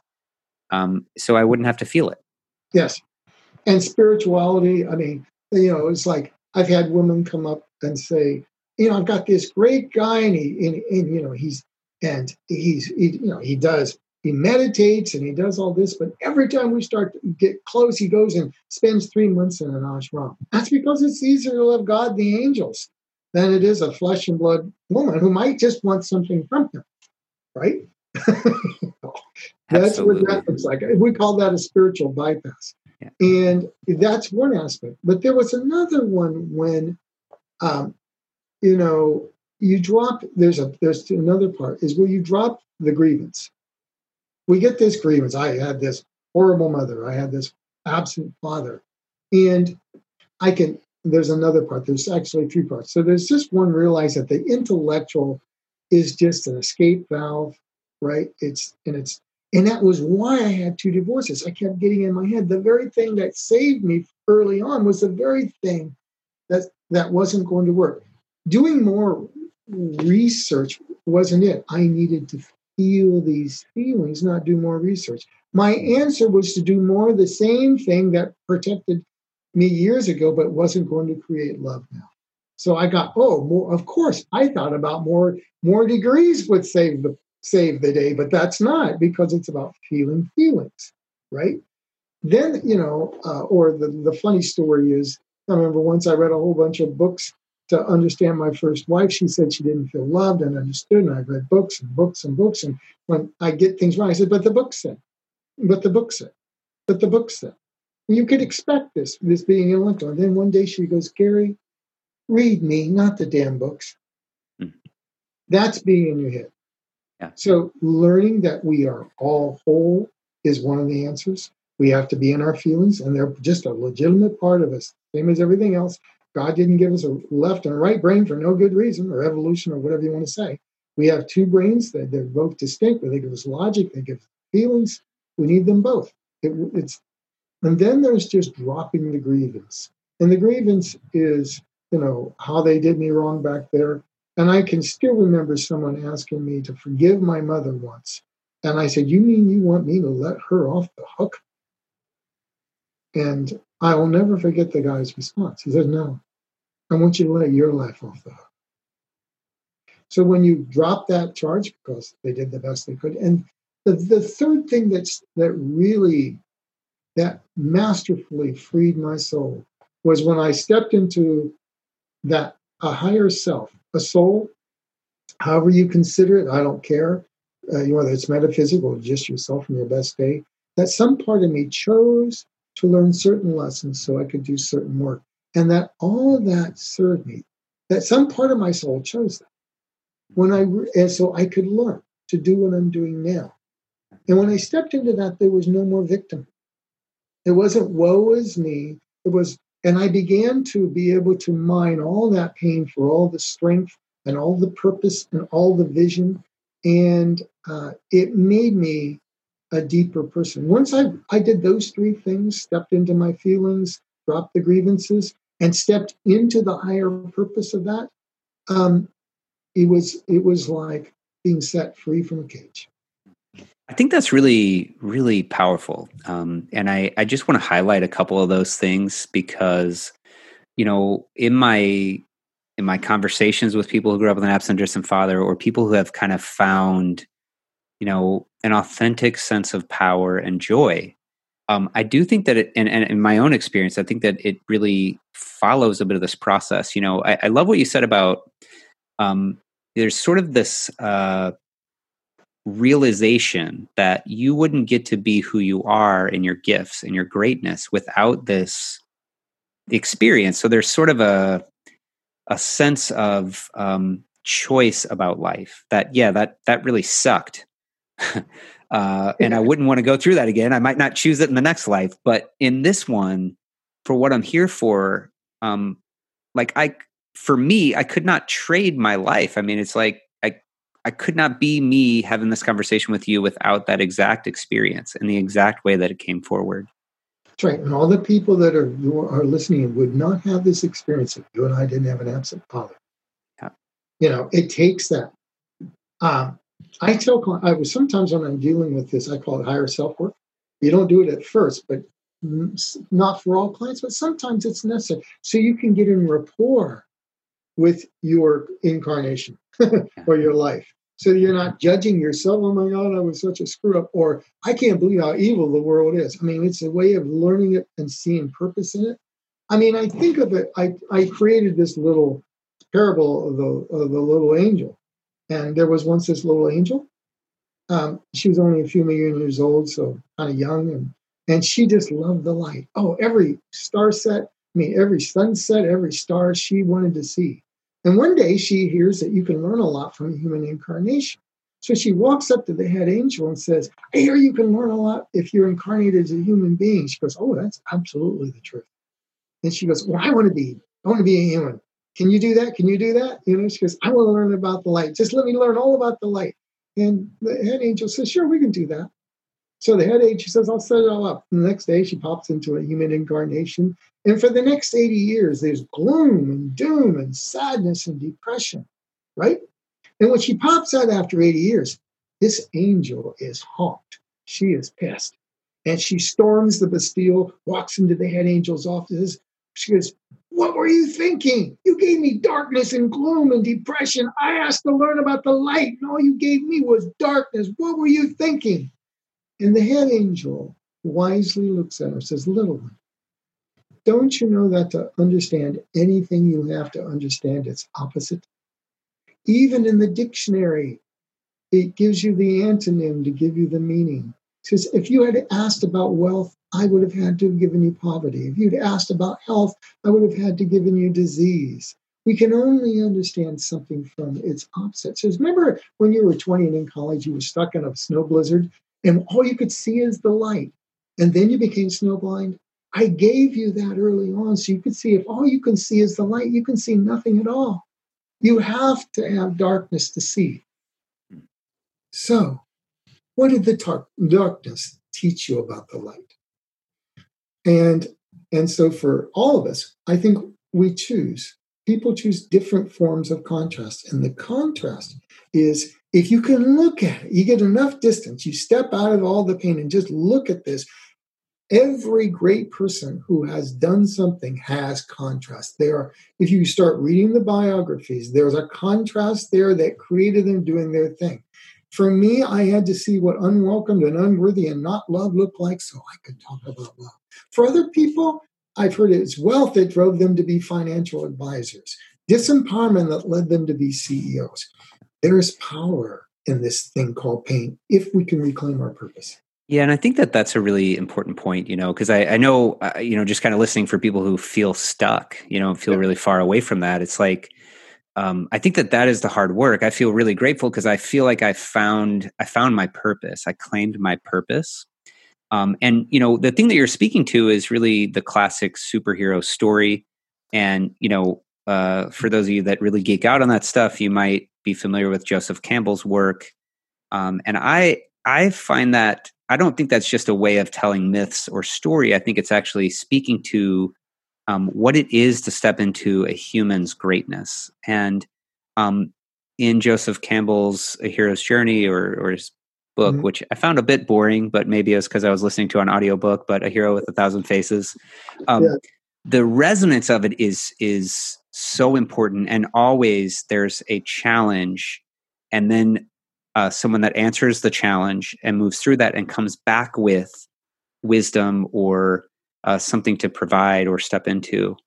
So I wouldn't have to feel it. Yes. And spirituality, it's like, I've had women come up and say, I've got this great guy he meditates and he does all this, but every time we start to get close, he goes and spends 3 months in an ashram. That's because it's easier to love God and the angels than it is a flesh and blood woman who might just want something from him, right? That's what that looks like. We call that a spiritual bypass. Yeah. And that's one aspect. But there was another one when, you drop, there's another part is where you drop the grievance. We get this grievance. I had this horrible mother. I had this absent father. And there's another part. There's actually three parts. So there's just one, realize that the intellectual is just an escape valve, right? And that was why I had 2 divorces. I kept getting in my head. The very thing that saved me early on was the very thing that wasn't going to work. Doing more research wasn't it. I needed to feel these feelings, not do more research. My answer was to do more of the same thing that protected me years ago, but wasn't going to create love now. So I got, more. Of course, I thought about more degrees would save the day, but that's not, because it's about feeling feelings, right? Then, or the funny story is, I remember once I read a whole bunch of books to understand my first wife. She said she didn't feel loved and understood, and I read books and books and books, and when I get things wrong, I said, but the book said. You could expect this being intellectual. And then one day she goes, Gary, read me, not the damn books. That's being in your head. Yeah. So learning that we are all whole is one of the answers. We have to be in our feelings, and they're just a legitimate part of us, same as everything else. God didn't give us a left and a right brain for no good reason, or evolution, or whatever you want to say. We have 2 brains that they're both distinct, but they give us logic, they give us feelings. We need them both. And then there's just dropping the grievance. And the grievance is, how they did me wrong back there. And I can still remember someone asking me to forgive my mother once. And I said, you mean you want me to let her off the hook? And I will never forget the guy's response. He said, no, I want you to let your life off the hook. So when you drop that charge, because they did the best they could. And the third thing that masterfully freed my soul was when I stepped into that a higher self, a soul, however you consider it, I don't care, whether it's metaphysical or just yourself in your best day, that some part of me chose to learn certain lessons so I could do certain work. And that all that served me, that some part of my soul chose that. So I could learn to do what I'm doing now. And when I stepped into that, there was no more victim. It wasn't woe is me. It was, and I began to be able to mine all that pain for all the strength and all the purpose and all the vision. And it made me a deeper person. Once I did those three things, stepped into my feelings, dropped the grievances, and stepped into the higher purpose of that, it was like being set free from a cage. I think that's really, really powerful. And I just want to highlight a couple of those things because, you know, in my conversations with people who grew up with an absent-distant father or people who have kind of found, you know, an authentic sense of power and joy, I do think that it, and in my own experience, I think that it really follows a bit of this process. You know, I love what you said about there's sort of this realization that you wouldn't get to be who you are and your gifts and your greatness without this experience. So there's sort of a sense of choice about life that, yeah, that really sucked. And I wouldn't want to go through that again. I might not choose it in the next life, but in this one, for what I'm here for, for me, I could not trade my life. I mean, it's like, I could not be me having this conversation with you without that exact experience and the exact way that it came forward. That's right. And all the people that are listening would not have this experience if you and I didn't have an absent father. Yeah. You know, it takes that. Sometimes when I'm dealing with this, I call it higher self-work. You don't do it at first, but not for all clients, but sometimes it's necessary. So you can get in rapport with your incarnation or your life. So you're not judging yourself. Oh my God, I was such a screw up, or I can't believe how evil the world is. I mean, it's a way of learning it and seeing purpose in it. I mean, I think of it, I created this little parable of the little angel. And there was once this little angel. She was only a few million years old, so kind of young. And she just loved the light. Oh, every star set, every sunset, every star she wanted to see. And one day she hears that you can learn a lot from a human incarnation. So she walks up to the head angel and says, I hear you can learn a lot if you're incarnated as a human being. She goes, oh, that's absolutely the truth. And she goes, well, I want to be a human. Can you do that? Can you do that? You know, she goes, I want to learn about the light. Just let me learn all about the light. And the head angel says, sure, we can do that. So the head angel says, I'll set it all up. And the next day she pops into a human incarnation. And for the next 80 years, there's gloom and doom and sadness and depression, right? And when she pops out after 80 years, this angel is honked. She is pissed. And she storms the Bastille, walks into the head angel's office. She goes, what were you thinking? You gave me darkness and gloom and depression. I asked to learn about the light, and all you gave me was darkness. What were you thinking? And the head angel wisely looks at her and says, little one, don't you know that to understand anything you have to understand its opposite? Even in the dictionary, it gives you the antonym to give you the meaning. It says, if you had asked about wealth, I would have had to have given you poverty. If you'd asked about health, I would have had to given you disease. We can only understand something from its opposite. So remember when you were 20 and in college, you were stuck in a snow blizzard and all you could see is the light. And then you became snowblind. I gave you that early on so you could see. If all you can see is the light, you can see nothing at all. You have to have darkness to see. So what did the darkness teach you about the light? And so for all of us, I think people choose different forms of contrast. And the contrast is, if you can look at it, you get enough distance, you step out of all the pain and just look at this. Every great person who has done something has contrast. If you start reading the biographies, there's a contrast there that created them doing their thing. For me, I had to see what unwelcomed and unworthy and not love looked like so I could talk about love. For other people, I've heard it's wealth that drove them to be financial advisors, disempowerment that led them to be CEOs. There is power in this thing called pain if we can reclaim our purpose. Yeah, and I think that that's a really important point, you know, because I know, you know, just kind of listening for people who feel stuck, you know, feel really far away from that. It's like, I think that is the hard work. I feel really grateful because I feel like I found my purpose. I claimed my purpose. And, you know, the thing that you're speaking to is really the classic superhero story. And, you know, for those of you that really geek out on that stuff, you might be familiar with Joseph Campbell's work. And I find that, I don't think that's just a way of telling myths or story. I think it's actually speaking to what it is to step into a human's greatness. And in Joseph Campbell's A Hero's Journey, or his book, mm-hmm. which I found a bit boring, but maybe it was because I was listening to an audiobook, but A Hero with a Thousand Faces. The resonance of it is so important, and always there's a challenge, and then someone that answers the challenge and moves through that and comes back with wisdom or something to provide or step into.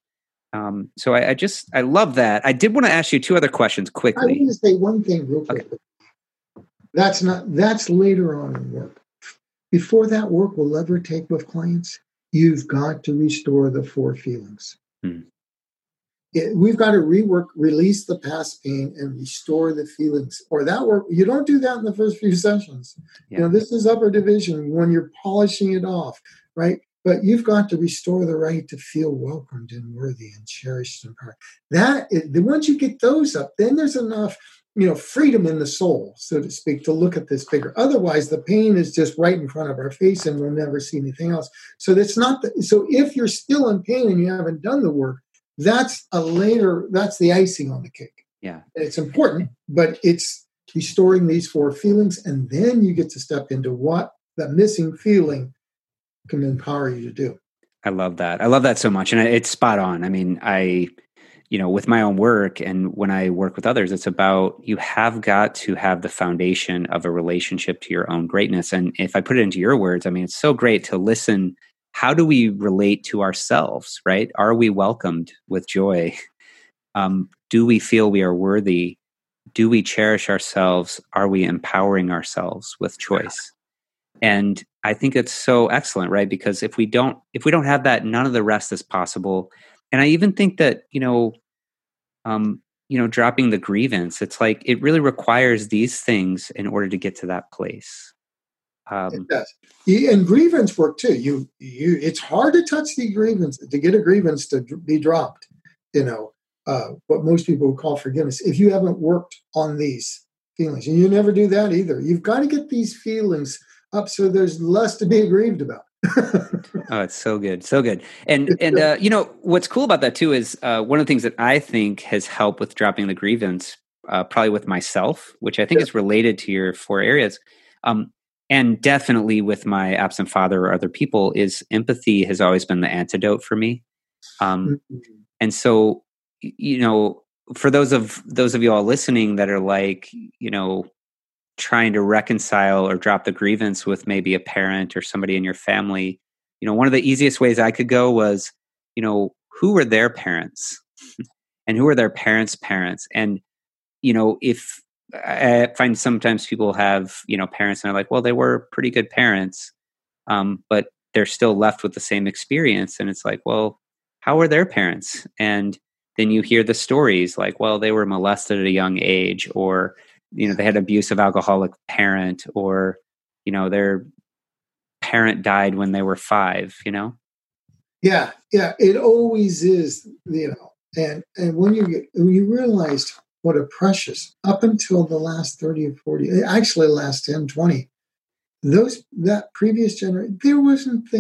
So I love that. I did want to ask you two other questions quickly. I want to say one thing real quick. Okay. That's later on in work. Before that work will ever take with clients, you've got to restore the four feelings. Hmm. We've got to rework, release the past pain, and restore the feelings. Or that work, you don't do that in the first few sessions. Yeah. You know, this is upper division when you're polishing it off, right? But you've got to restore the right to feel welcomed and worthy and cherished and part. That is, once you get those up, then there's enough, you know, freedom in the soul, so to speak, to look at this bigger. Otherwise, the pain is just right in front of our face, and we'll never see anything else. So that's not. So if you're still in pain and you haven't done the work, that's a later. That's the icing on the cake. Yeah, it's important, but it's restoring these four feelings, and then you get to step into what the missing feeling can empower you to do. I love that. I love that so much, and it's spot on. I mean, you know, with my own work and when I work with others, it's about, you have got to have the foundation of a relationship to your own greatness. And if I put it into your words, I mean, it's so great to listen. How do we relate to ourselves, right? Are we welcomed with joy? Do we feel we are worthy? Do we cherish ourselves? Are we empowering ourselves with choice? And I think it's so excellent, right? Because if we don't have that, none of the rest is possible. And I even think that, you know, dropping the grievance, it's like, it really requires these things in order to get to that place. It does. And grievance work too. It's hard to touch the grievance, to get a grievance to be dropped, you know, what most people would call forgiveness, if you haven't worked on these feelings. And you never do that either. You've got to get these feelings up so there's less to be grieved about. Oh, it's so good. So good. And you know, what's cool about that too is one of the things that I think has helped with dropping the grievance, probably with myself, which I think is related to your four areas. And definitely with my absent father or other people, is empathy has always been the antidote for me. Mm-hmm. And so, you know, for those of you all listening that are like, you know, trying to reconcile or drop the grievance with maybe a parent or somebody in your family, you know, one of the easiest ways I could go was, you know, who were their parents and who were their parents' parents? And, you know, if I find sometimes people have, you know, parents and are like, well, they were pretty good parents, but they're still left with the same experience. And it's like, well, how were their parents? And then you hear the stories like, well, they were molested at a young age, or, you know, they had an abusive alcoholic parent, or, you know, their parent died when they were 5, you know? Yeah. Yeah. It always is, you know, and when you realized what a precious, up until the last 30 or 40, actually last 10, 20, that previous generation, there wasn't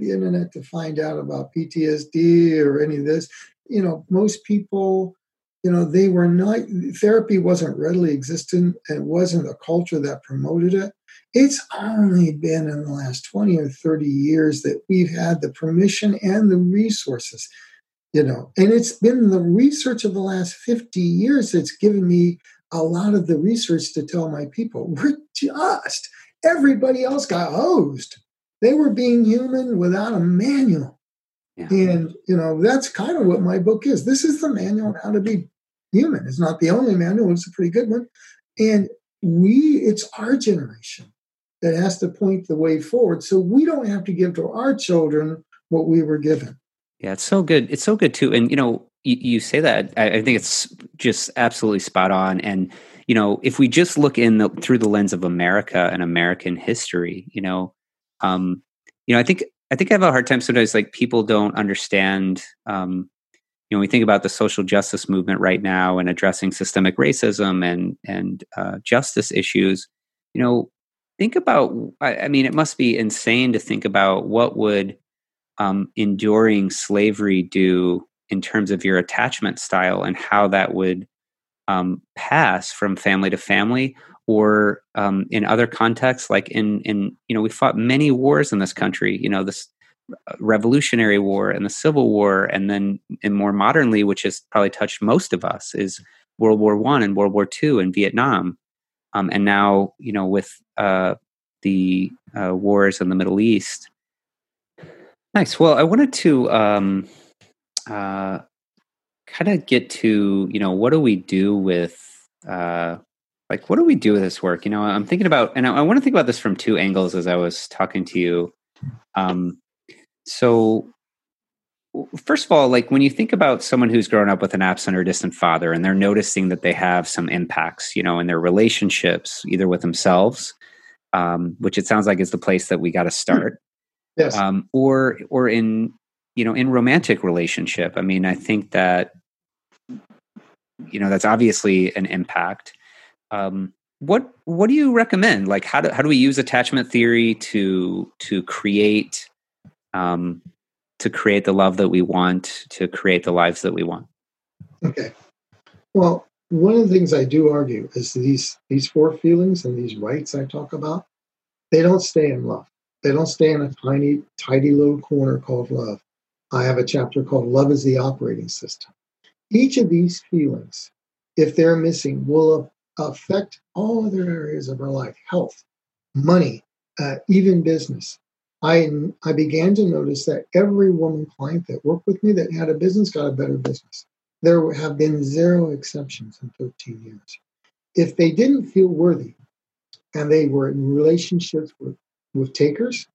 the internet to find out about PTSD or any of this. You know, most people, you know, they were not, therapy wasn't readily existent, and wasn't a culture that promoted it. It's only been in the last 20 or 30 years that we've had the permission and the resources, you know, and it's been the research of the last 50 years that's given me a lot of the research to tell my people, everybody else got hosed. They were being human without a manual. Yeah. And, you know, that's kind of what my book is. This is the manual on how to be human. It's not the only manual. It's a pretty good one. And it's our generation that has to point the way forward, so we don't have to give to our children what we were given. Yeah, it's so good. It's so good too. And, you know, you say that, I think it's just absolutely spot on. And, you know, if we just look through the lens of America and American history, you know, I think I have a hard time sometimes, like, people don't understand, we think about the social justice movement right now and addressing systemic racism and justice issues. Think about, it must be insane to think about what would enduring slavery do in terms of your attachment style and how that would pass from family to family or in other contexts. Like in we fought many wars in this country, this Revolutionary War and the Civil War. And then and more modernly, which has probably touched most of us, is World War I and World War II and Vietnam. And now, with the wars in the Middle East. Nice. Well, I wanted to kind of get to, what do we do with, what do we do with this work? I'm thinking about, and I want to think about this from two angles as I was talking to you. So first of all, when you think about someone who's grown up with an absent or distant father and they're noticing that they have some impacts, in their relationships, either with themselves, which it sounds like is the place that we got to start. Yes. Or in, in romantic relationship. I think that, that's obviously an impact. What do you recommend? How do we use attachment theory to create the love that we want, to create the lives that we want? Okay. Well, one of the things I do argue is these four feelings and these rights I talk about, they don't stay in love. They don't stay in a tiny, tidy little corner called love. I have a chapter called Love is the Operating System. Each of these feelings, if they're missing, will affect all other areas of our life, health, money, even business. I began to notice that every woman client that worked with me that had a business got a better business. There have been zero exceptions in 13 years. If they didn't feel worthy and they were in relationships with takers,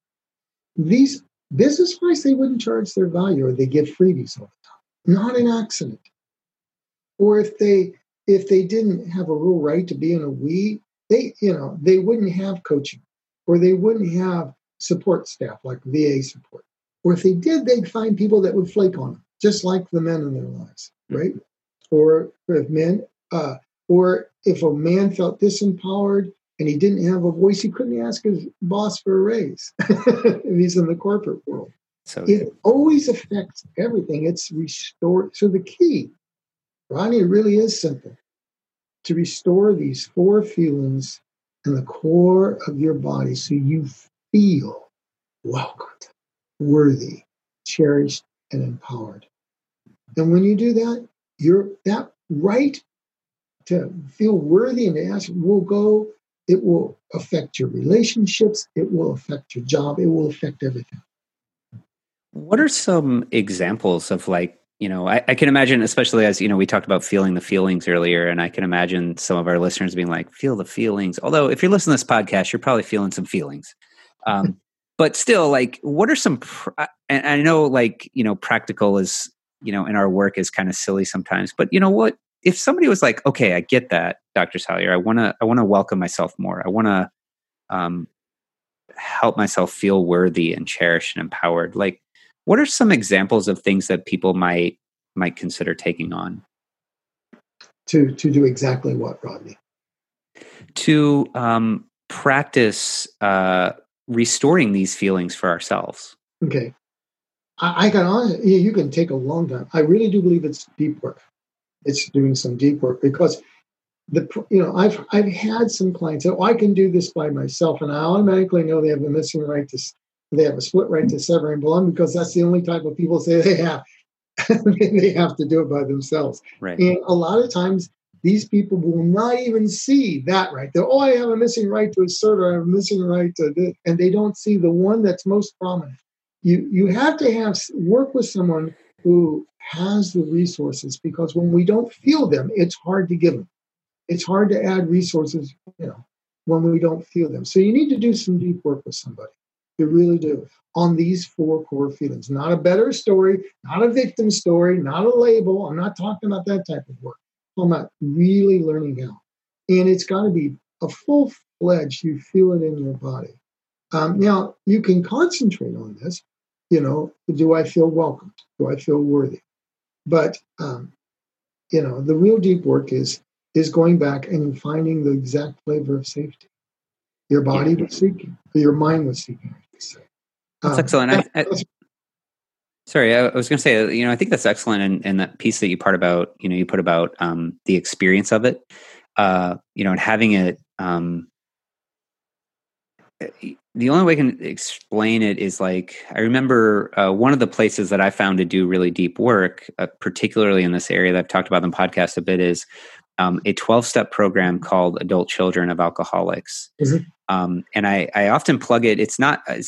these business-wise, they wouldn't charge their value, or they give freebies all the time. Not an accident. Or if they didn't have a real right to be in a we, they wouldn't have coaching, or they wouldn't have support staff like VA support. Or if they did, they'd find people that would flake on them, just like the men in their lives, right? Or if a man felt disempowered and he didn't have a voice, he couldn't ask his boss for a raise if he's in the corporate world. So it always affects everything. It's restored. So the key, Ronnie, really is simple: to restore these four feelings in the core of your body so you feel welcomed, worthy, cherished, and empowered. And when you do that, that right to feel worthy and to ask will go. It will affect your relationships. It will affect your job. It will affect everything. What are some examples of I can imagine, especially as, we talked about feeling the feelings earlier, and I can imagine some of our listeners being like, feel the feelings. Although if you're listening to this podcast, you're probably feeling some feelings. But still, what are some, and I know, practical is, in our work is kind of silly sometimes, but what, if somebody was like, okay, I get that, Dr. Salyer, I want to welcome myself more. I want to help myself feel worthy and cherished and empowered. What are some examples of things that people might consider taking on? To do exactly what, Rodney? To practice restoring these feelings for ourselves. Okay. I can honestly, you can take a long time. I really do believe it's deep work. It's doing some deep work because I've had some clients say, I can do this by myself, and I automatically know they have a missing right to, they have a split right to sever and belong, because that's the only type of people say they have. They have to do it by themselves. Right. And a lot of times these people will not even see that right. They're, I have a missing right to assert, or I have a missing right to this, and they don't see the one that's most prominent. You have to work with someone who has the resources, because when we don't feel them, it's hard to give them. It's hard to add resources, when we don't feel them. So you need to do some deep work with somebody. You really do. On these four core feelings. Not a better story, not a victim story, not a label. I'm not talking about that type of work. I'm not really learning how. And it's got to be a full-fledged, you feel it in your body. Now, you can concentrate on this, you know, do I feel welcomed? Do I feel worthy? But, you know, the real deep work is going back and finding the exact flavor of safety. Your body was seeking, or your mind was seeking. That's excellent. Sorry, I was going to say, you know, I think that's excellent. And that piece that you part about, you know, you put about the experience of it, you know, and having it. The only way I can explain it is like, I remember one of the places that I found to do really deep work, particularly in this area that I've talked about on the podcast a bit, is a 12-step program called Adult Children of Alcoholics. Mm-hmm. And I often plug it.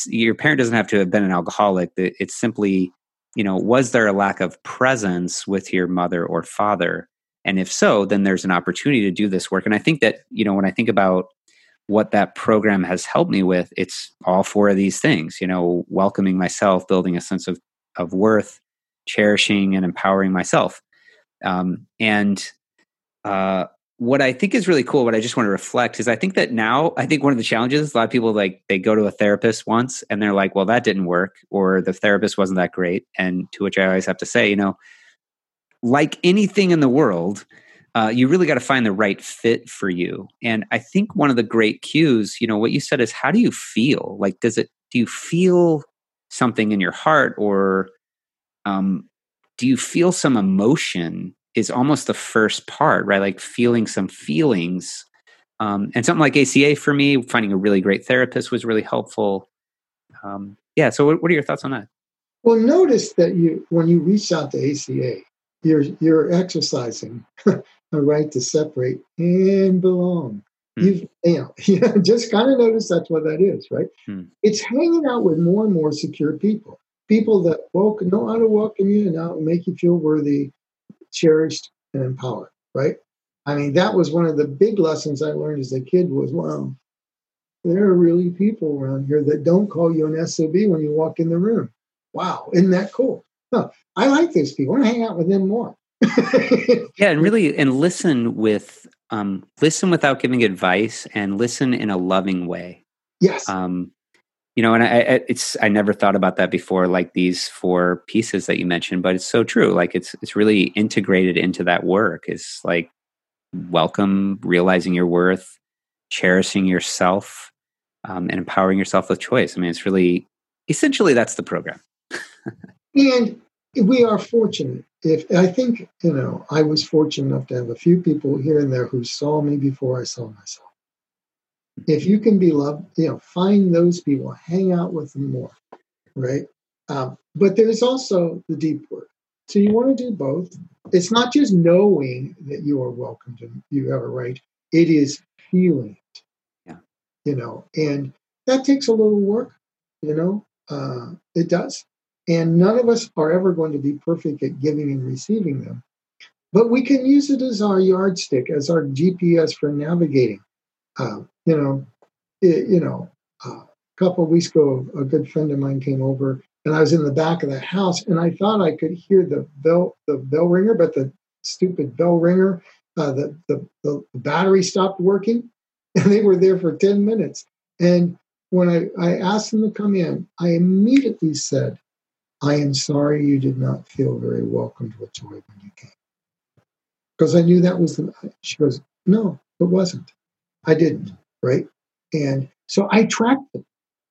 Your parent doesn't have to have been an alcoholic. It's simply, you know, was there a lack of presence with your mother or father? And if so, then there's an opportunity to do this work. And I think that, you know, when I think about what that program has helped me with, it's all four of these things, you know, welcoming myself, building a sense of worth, cherishing and empowering myself. What I think is really cool, what I just want to reflect is I think one of the challenges, a lot of people, like, they go to a therapist once and they're like, well, that didn't work, or the therapist wasn't that great. And to which I always have to say, you know, like anything in the world, you really got to find the right fit for you. And I think one of the great cues, you know, what you said is, how do you feel? Like, do you feel something in your heart, or do you feel some emotion? Is almost the first part, right? Like feeling some feelings. And something like ACA for me, finding a really great therapist was really helpful. Yeah. So what are your thoughts on that? Well, notice that when you reach out to ACA, you're exercising a right to separate and belong. Mm. You just kind of notice that's what that is, right? Mm. It's hanging out with more and more secure people, people that know how to welcome you and out and make you feel worthy, cherished and empowered, right? I mean, that was one of the big lessons I learned as a kid was, wow, there are really people around here that don't call you an SOB when you walk in the room. Wow, isn't that cool? Huh, I like those people. I want to hang out with them more. Yeah, and really, and listen without giving advice, and listen in a loving way. Yes. You know, and I never thought about that before, like these four pieces that you mentioned, but it's so true. Like it's really integrated into that work. It's like welcome, realizing your worth, cherishing yourself, and empowering yourself with choice. I mean, it's really, essentially that's the program. And we are fortunate. I was fortunate enough to have a few people here and there who saw me before I saw myself. If you can be loved, you know, find those people, hang out with them more, right? But there's also the deep work. So you want to do both. It's not just knowing that you are welcomed and you have a right. It is feeling it, you know, and that takes a little work, you know, it does. And none of us are ever going to be perfect at giving and receiving them. But we can use it as our yardstick, as our GPS for navigating. A couple of weeks ago, a good friend of mine came over, and I was in the back of the house, and I thought I could hear the bell ringer, but the stupid bell ringer, the battery stopped working, and they were there for 10 minutes. And when I asked them to come in, I immediately said, I am sorry you did not feel very welcomed with joy when you came. Because I knew that was she goes, no, it wasn't. I didn't, right? And so I tracked them.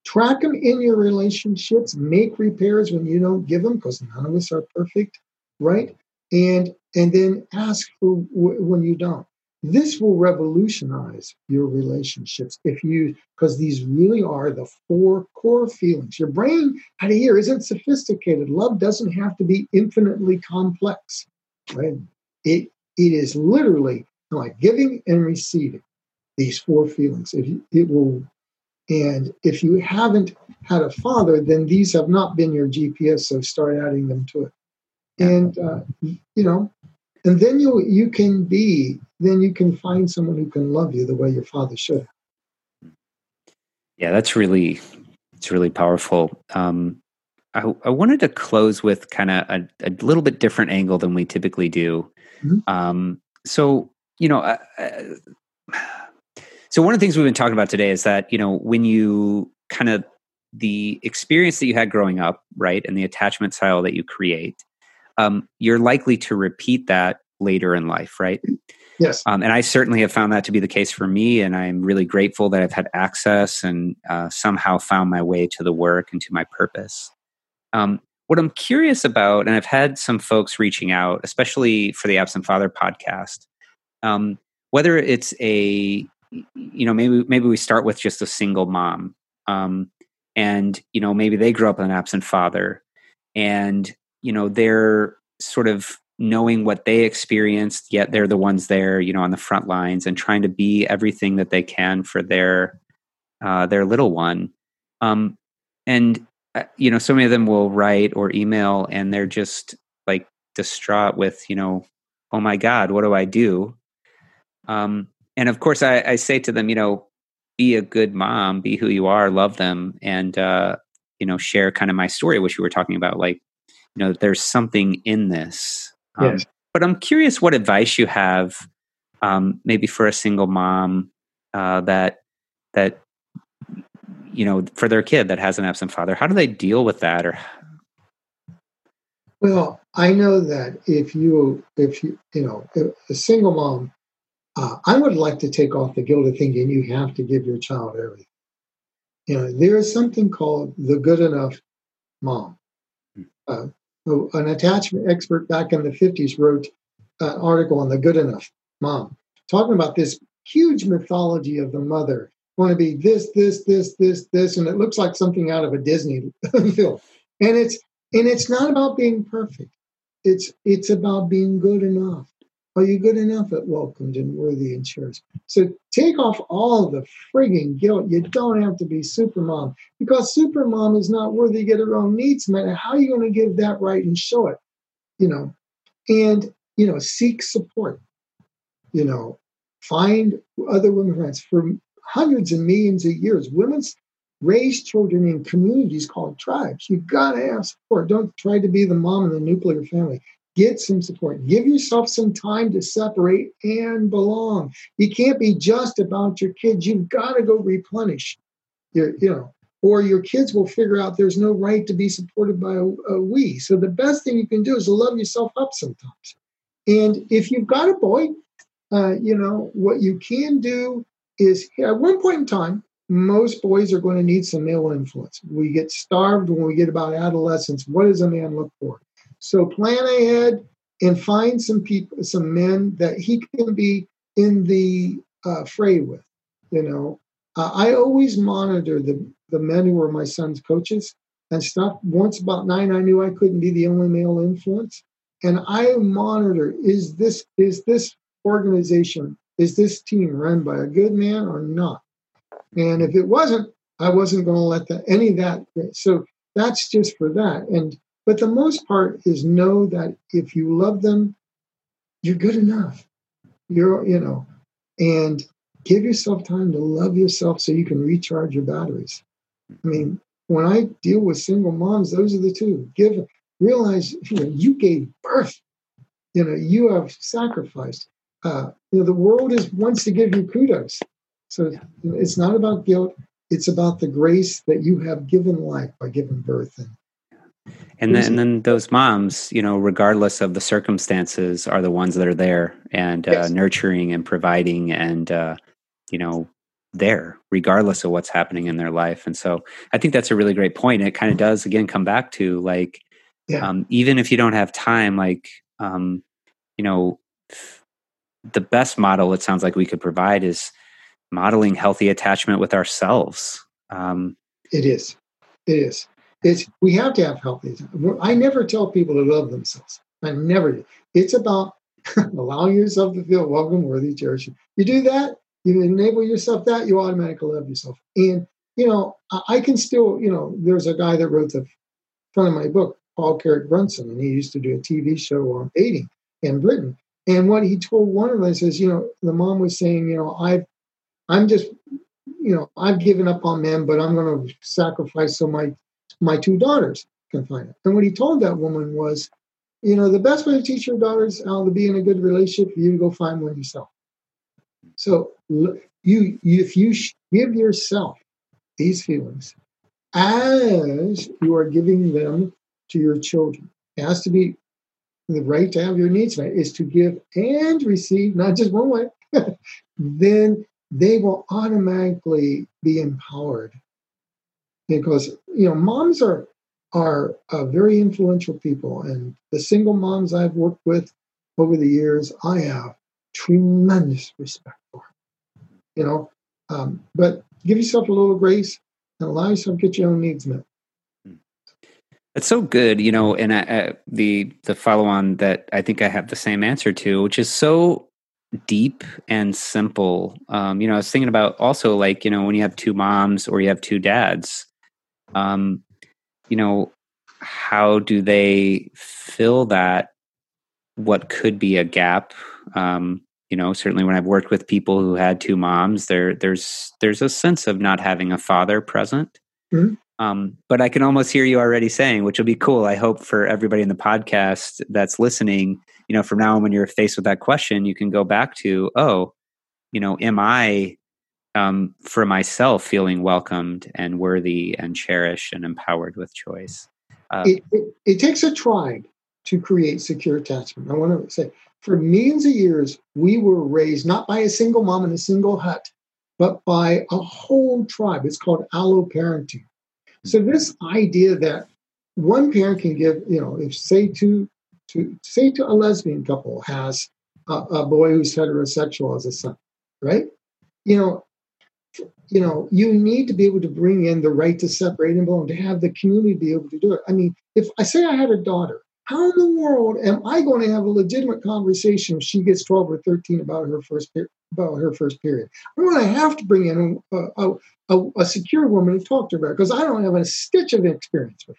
Track them in your relationships. Make repairs when you don't give them, because none of us are perfect, right? And then ask for when you don't. This will revolutionize your relationships because these really are the four core feelings. Your brain out of here isn't sophisticated. Love doesn't have to be infinitely complex, right? It is literally like giving and receiving. These four feelings, and if you haven't had a father, then these have not been your GPS. So start adding them to it, and you know, and then you can find someone who can love you the way your father should. Yeah, it's really powerful. I wanted to close with kind of a little bit different angle than we typically do. Mm-hmm. So you know. So one of the things we've been talking about today is that, you know, when you kind of the experience that you had growing up, right, and the attachment style that you create, you're likely to repeat that later in life, right? Yes. And I certainly have found that to be the case for me, and I'm really grateful that I've had access and somehow found my way to the work and to my purpose. What I'm curious about, and I've had some folks reaching out, especially for the Absent Father podcast, whether it's a, you know, maybe we start with just a single mom, and, you know, maybe they grew up with an absent father, and, you know, they're sort of knowing what they experienced, yet they're the ones there, you know, on the front lines and trying to be everything that they can for their little one. You know, so many of them will write or email and they're just like distraught with, you know, oh my God, what do I do? And of course I say to them, you know, be a good mom, be who you are, love them. And, you know, share kind of my story, which you were talking about, like, you know, there's something in this. Yes. But I'm curious what advice you have, maybe for a single mom, that, you know, for their kid that has an absent father. How do they deal with that? Or, well, I know that if you know, a single mom, I would like to take off the guilt of thinking you have to give your child everything. You know, there is something called the good enough mom. An attachment expert back in the 50s wrote an article on the good enough mom, talking about this huge mythology of the mother. Want to be this, and it looks like something out of a Disney film. And it's not about being perfect. It's about being good enough. Are you good enough at welcomed and worthy and cherished? So take off all the frigging guilt. You don't have to be super mom, because super mom is not worthy to get her own needs met. How are you going to give that right and show it? You know, and, you know, seek support. You know, find other women friends. For hundreds of millions of years, women raise children in communities called tribes. You've got to have support. Don't try to be the mom in the nuclear family. Get some support. Give yourself some time to separate and belong. You can't be just about your kids. You've got to go replenish. Or your kids will figure out there's no right to be supported by a we. So the best thing you can do is love yourself up sometimes. And if you've got a boy, you know, what you can do is, at one point in time, most boys are going to need some male influence. We get starved when we get about adolescence. What does a man look for? So plan ahead and find some men that he can be in the fray with. You know, I always monitor the men who were my son's coaches and stuff. Once about 9, I knew I couldn't be the only male influence, and I monitor: is this organization? Is this team run by a good man or not? And if it wasn't, I wasn't going to let any of that. So that's just for that. But the most part is know that if you love them, you're good enough. And give yourself time to love yourself so you can recharge your batteries. I mean, when I deal with single moms, those are the two. Realize, you know, you gave birth. You know, you have sacrificed. You know, the world wants to give you kudos. So it's not about guilt. It's about the grace that you have given life by giving birth. And then those moms, you know, regardless of the circumstances, are the ones that are there and nurturing and providing and, you know, there, regardless of what's happening in their life. And so I think that's a really great point. It kind of does, again, come back to, like, even if you don't have time, like, you know, the best model it sounds like we could provide is modeling healthy attachment with ourselves. It is. We have to have healthy attachment. I never tell people to love themselves. I never do. It's about allowing yourself to feel welcome, worthy, cherished. You do that, you enable yourself that, you automatically love yourself. And, you know, I can still, you know, there's a guy that wrote the front of my book, Paul Carrick Brunson, and he used to do a TV show on dating in Britain. And what he told one of us is, you know, the mom was saying, you know, I'm just, you know, I've given up on men, but I'm going to sacrifice so my 2 daughters can find it. And what he told that woman was, you know, the best way to teach your daughters how to be in a good relationship, you to go find one yourself. So if you give yourself these feelings, as you are giving them to your children. It has to be the right to have your needs met is to give and receive, not just one way. Then they will automatically be empowered. Because, you know, moms are very influential people. And the single moms I've worked with over the years, I have tremendous respect for. You know, but give yourself a little grace and allow yourself to get your own needs met. That's so good, you know, and the follow-on that I think I have the same answer to, which is so deep and simple. You know, I was thinking about also, like, you know, when you have two moms or you have two dads, you know, how do they fill that, what could be a gap? You know, certainly when I've worked with people who had two moms, there's a sense of not having a father present. Mm-hmm. But I can almost hear you already saying, which will be cool. I hope for everybody in the podcast that's listening, you know, from now on, when you're faced with that question, you can go back to, oh, you know, am I, for myself, feeling welcomed and worthy and cherished and empowered with choice? It takes a tribe to create secure attachment. I want to say, for millions of years, we were raised not by a single mom in a single hut, but by a whole tribe. It's called alloparenting. So this idea that one parent can give, you know, if say to a lesbian couple has a boy who's heterosexual as a son, right? You know, you need to be able to bring in the right to separate and belong, to have the community be able to do it. I mean, if I say I had a daughter, how in the world am I going to have a legitimate conversation if she gets 12 or 13 about her first period? I'm going to have to bring in a secure woman to talk to her about it, because I don't have a stitch of experience with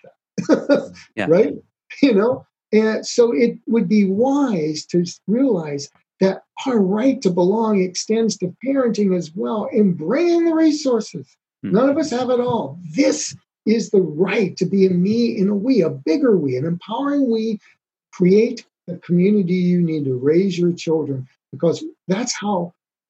that. Yeah. Right? You know? And so it would be wise to realize that our right to belong extends to parenting as well, and bring in the resources. Mm-hmm. None of us have it all. This is the right to be a me in a we, a bigger we, an empowering we. Create the community you need to raise your children, because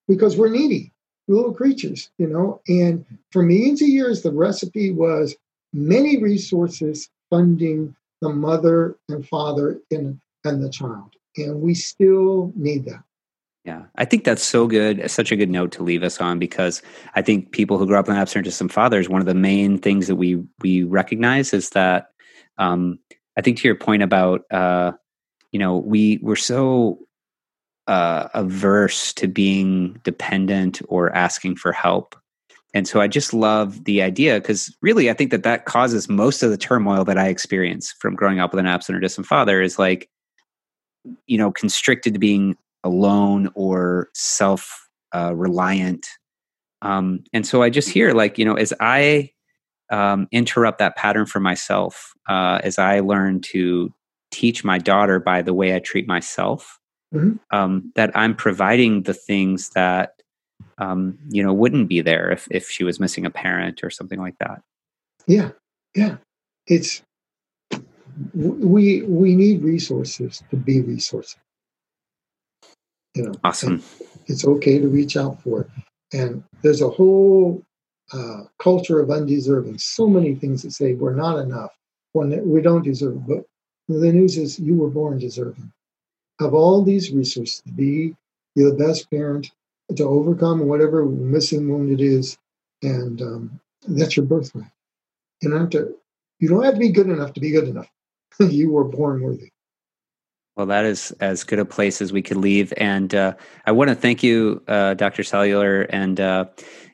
we're needy little creatures, you know. And for millions of years, the recipe was many resources funding the mother and father and the child. And we still need that. Yeah, I think that's so good. Such a good note to leave us on, because I think people who grow up in absentee fathers, one of the main things that we recognize is that, I think to your point about, you know, we're so averse to being dependent or asking for help. And so I just love the idea, because really I think that causes most of the turmoil that I experience from growing up with an absent or distant father, is like, you know, constricted to being alone or self-reliant. And so I just hear, like, you know, as I interrupt that pattern for myself, as I learn to teach my daughter by the way I treat myself, mm-hmm. That I'm providing the things that, you know, wouldn't be there if she was missing a parent or something like that. Yeah. Yeah. It's, we need resources to be resources. You know, awesome. It's okay to reach out for it. And there's a whole culture of undeserving. So many things that say we're not enough, when we don't deserve it. But the news is, you were born deserving. Have all these resources to be the best parent, to overcome whatever missing wound it is, and that's your birthright. You don't have to be good enough to be good enough. You were born worthy. Well, that is as good a place as we could leave. And I want to thank you, Dr. Salyer. And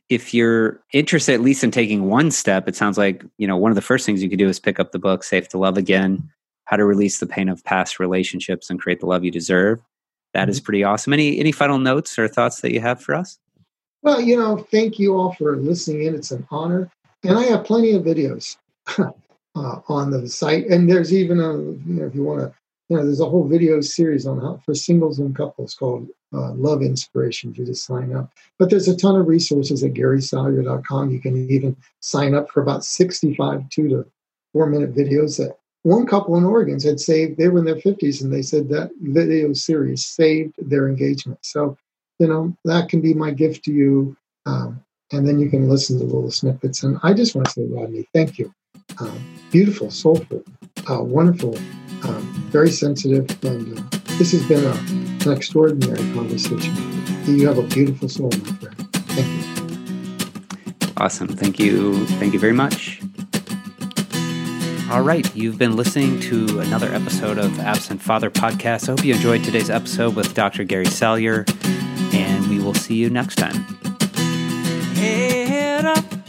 if you're interested, at least in taking one step, it sounds like, you know, one of the first things you could do is pick up the book, Safe to Love Again: How to Release the Pain of Past Relationships and Create the Love You Deserve. That is pretty awesome. Any final notes or thoughts that you have for us? Well, you know, thank you all for listening in. It's an honor. And I have plenty of videos on the site. And there's even a, you know, if you want to, you know, there's a whole video series on how for singles and couples called Love Inspirations. You just sign up. But there's a ton of resources at GarySalyer.com. You can even sign up for about 65 2- to 4-minute videos that one couple in Oregon had saved. They were in their 50s, and they said that video series saved their engagement. So, you know, that can be my gift to you. and then you can listen to little snippets. And I just want to say, Rodney, thank you. Beautiful, soulful, wonderful, very sensitive. And this has been an extraordinary conversation. You have a beautiful soul, my friend. Thank you. Awesome. Thank you. Thank you very much. All right. You've been listening to another episode of the Absent Father Podcast. I hope you enjoyed today's episode with Dr. Gary Salyer, and we will see you next time. Head up.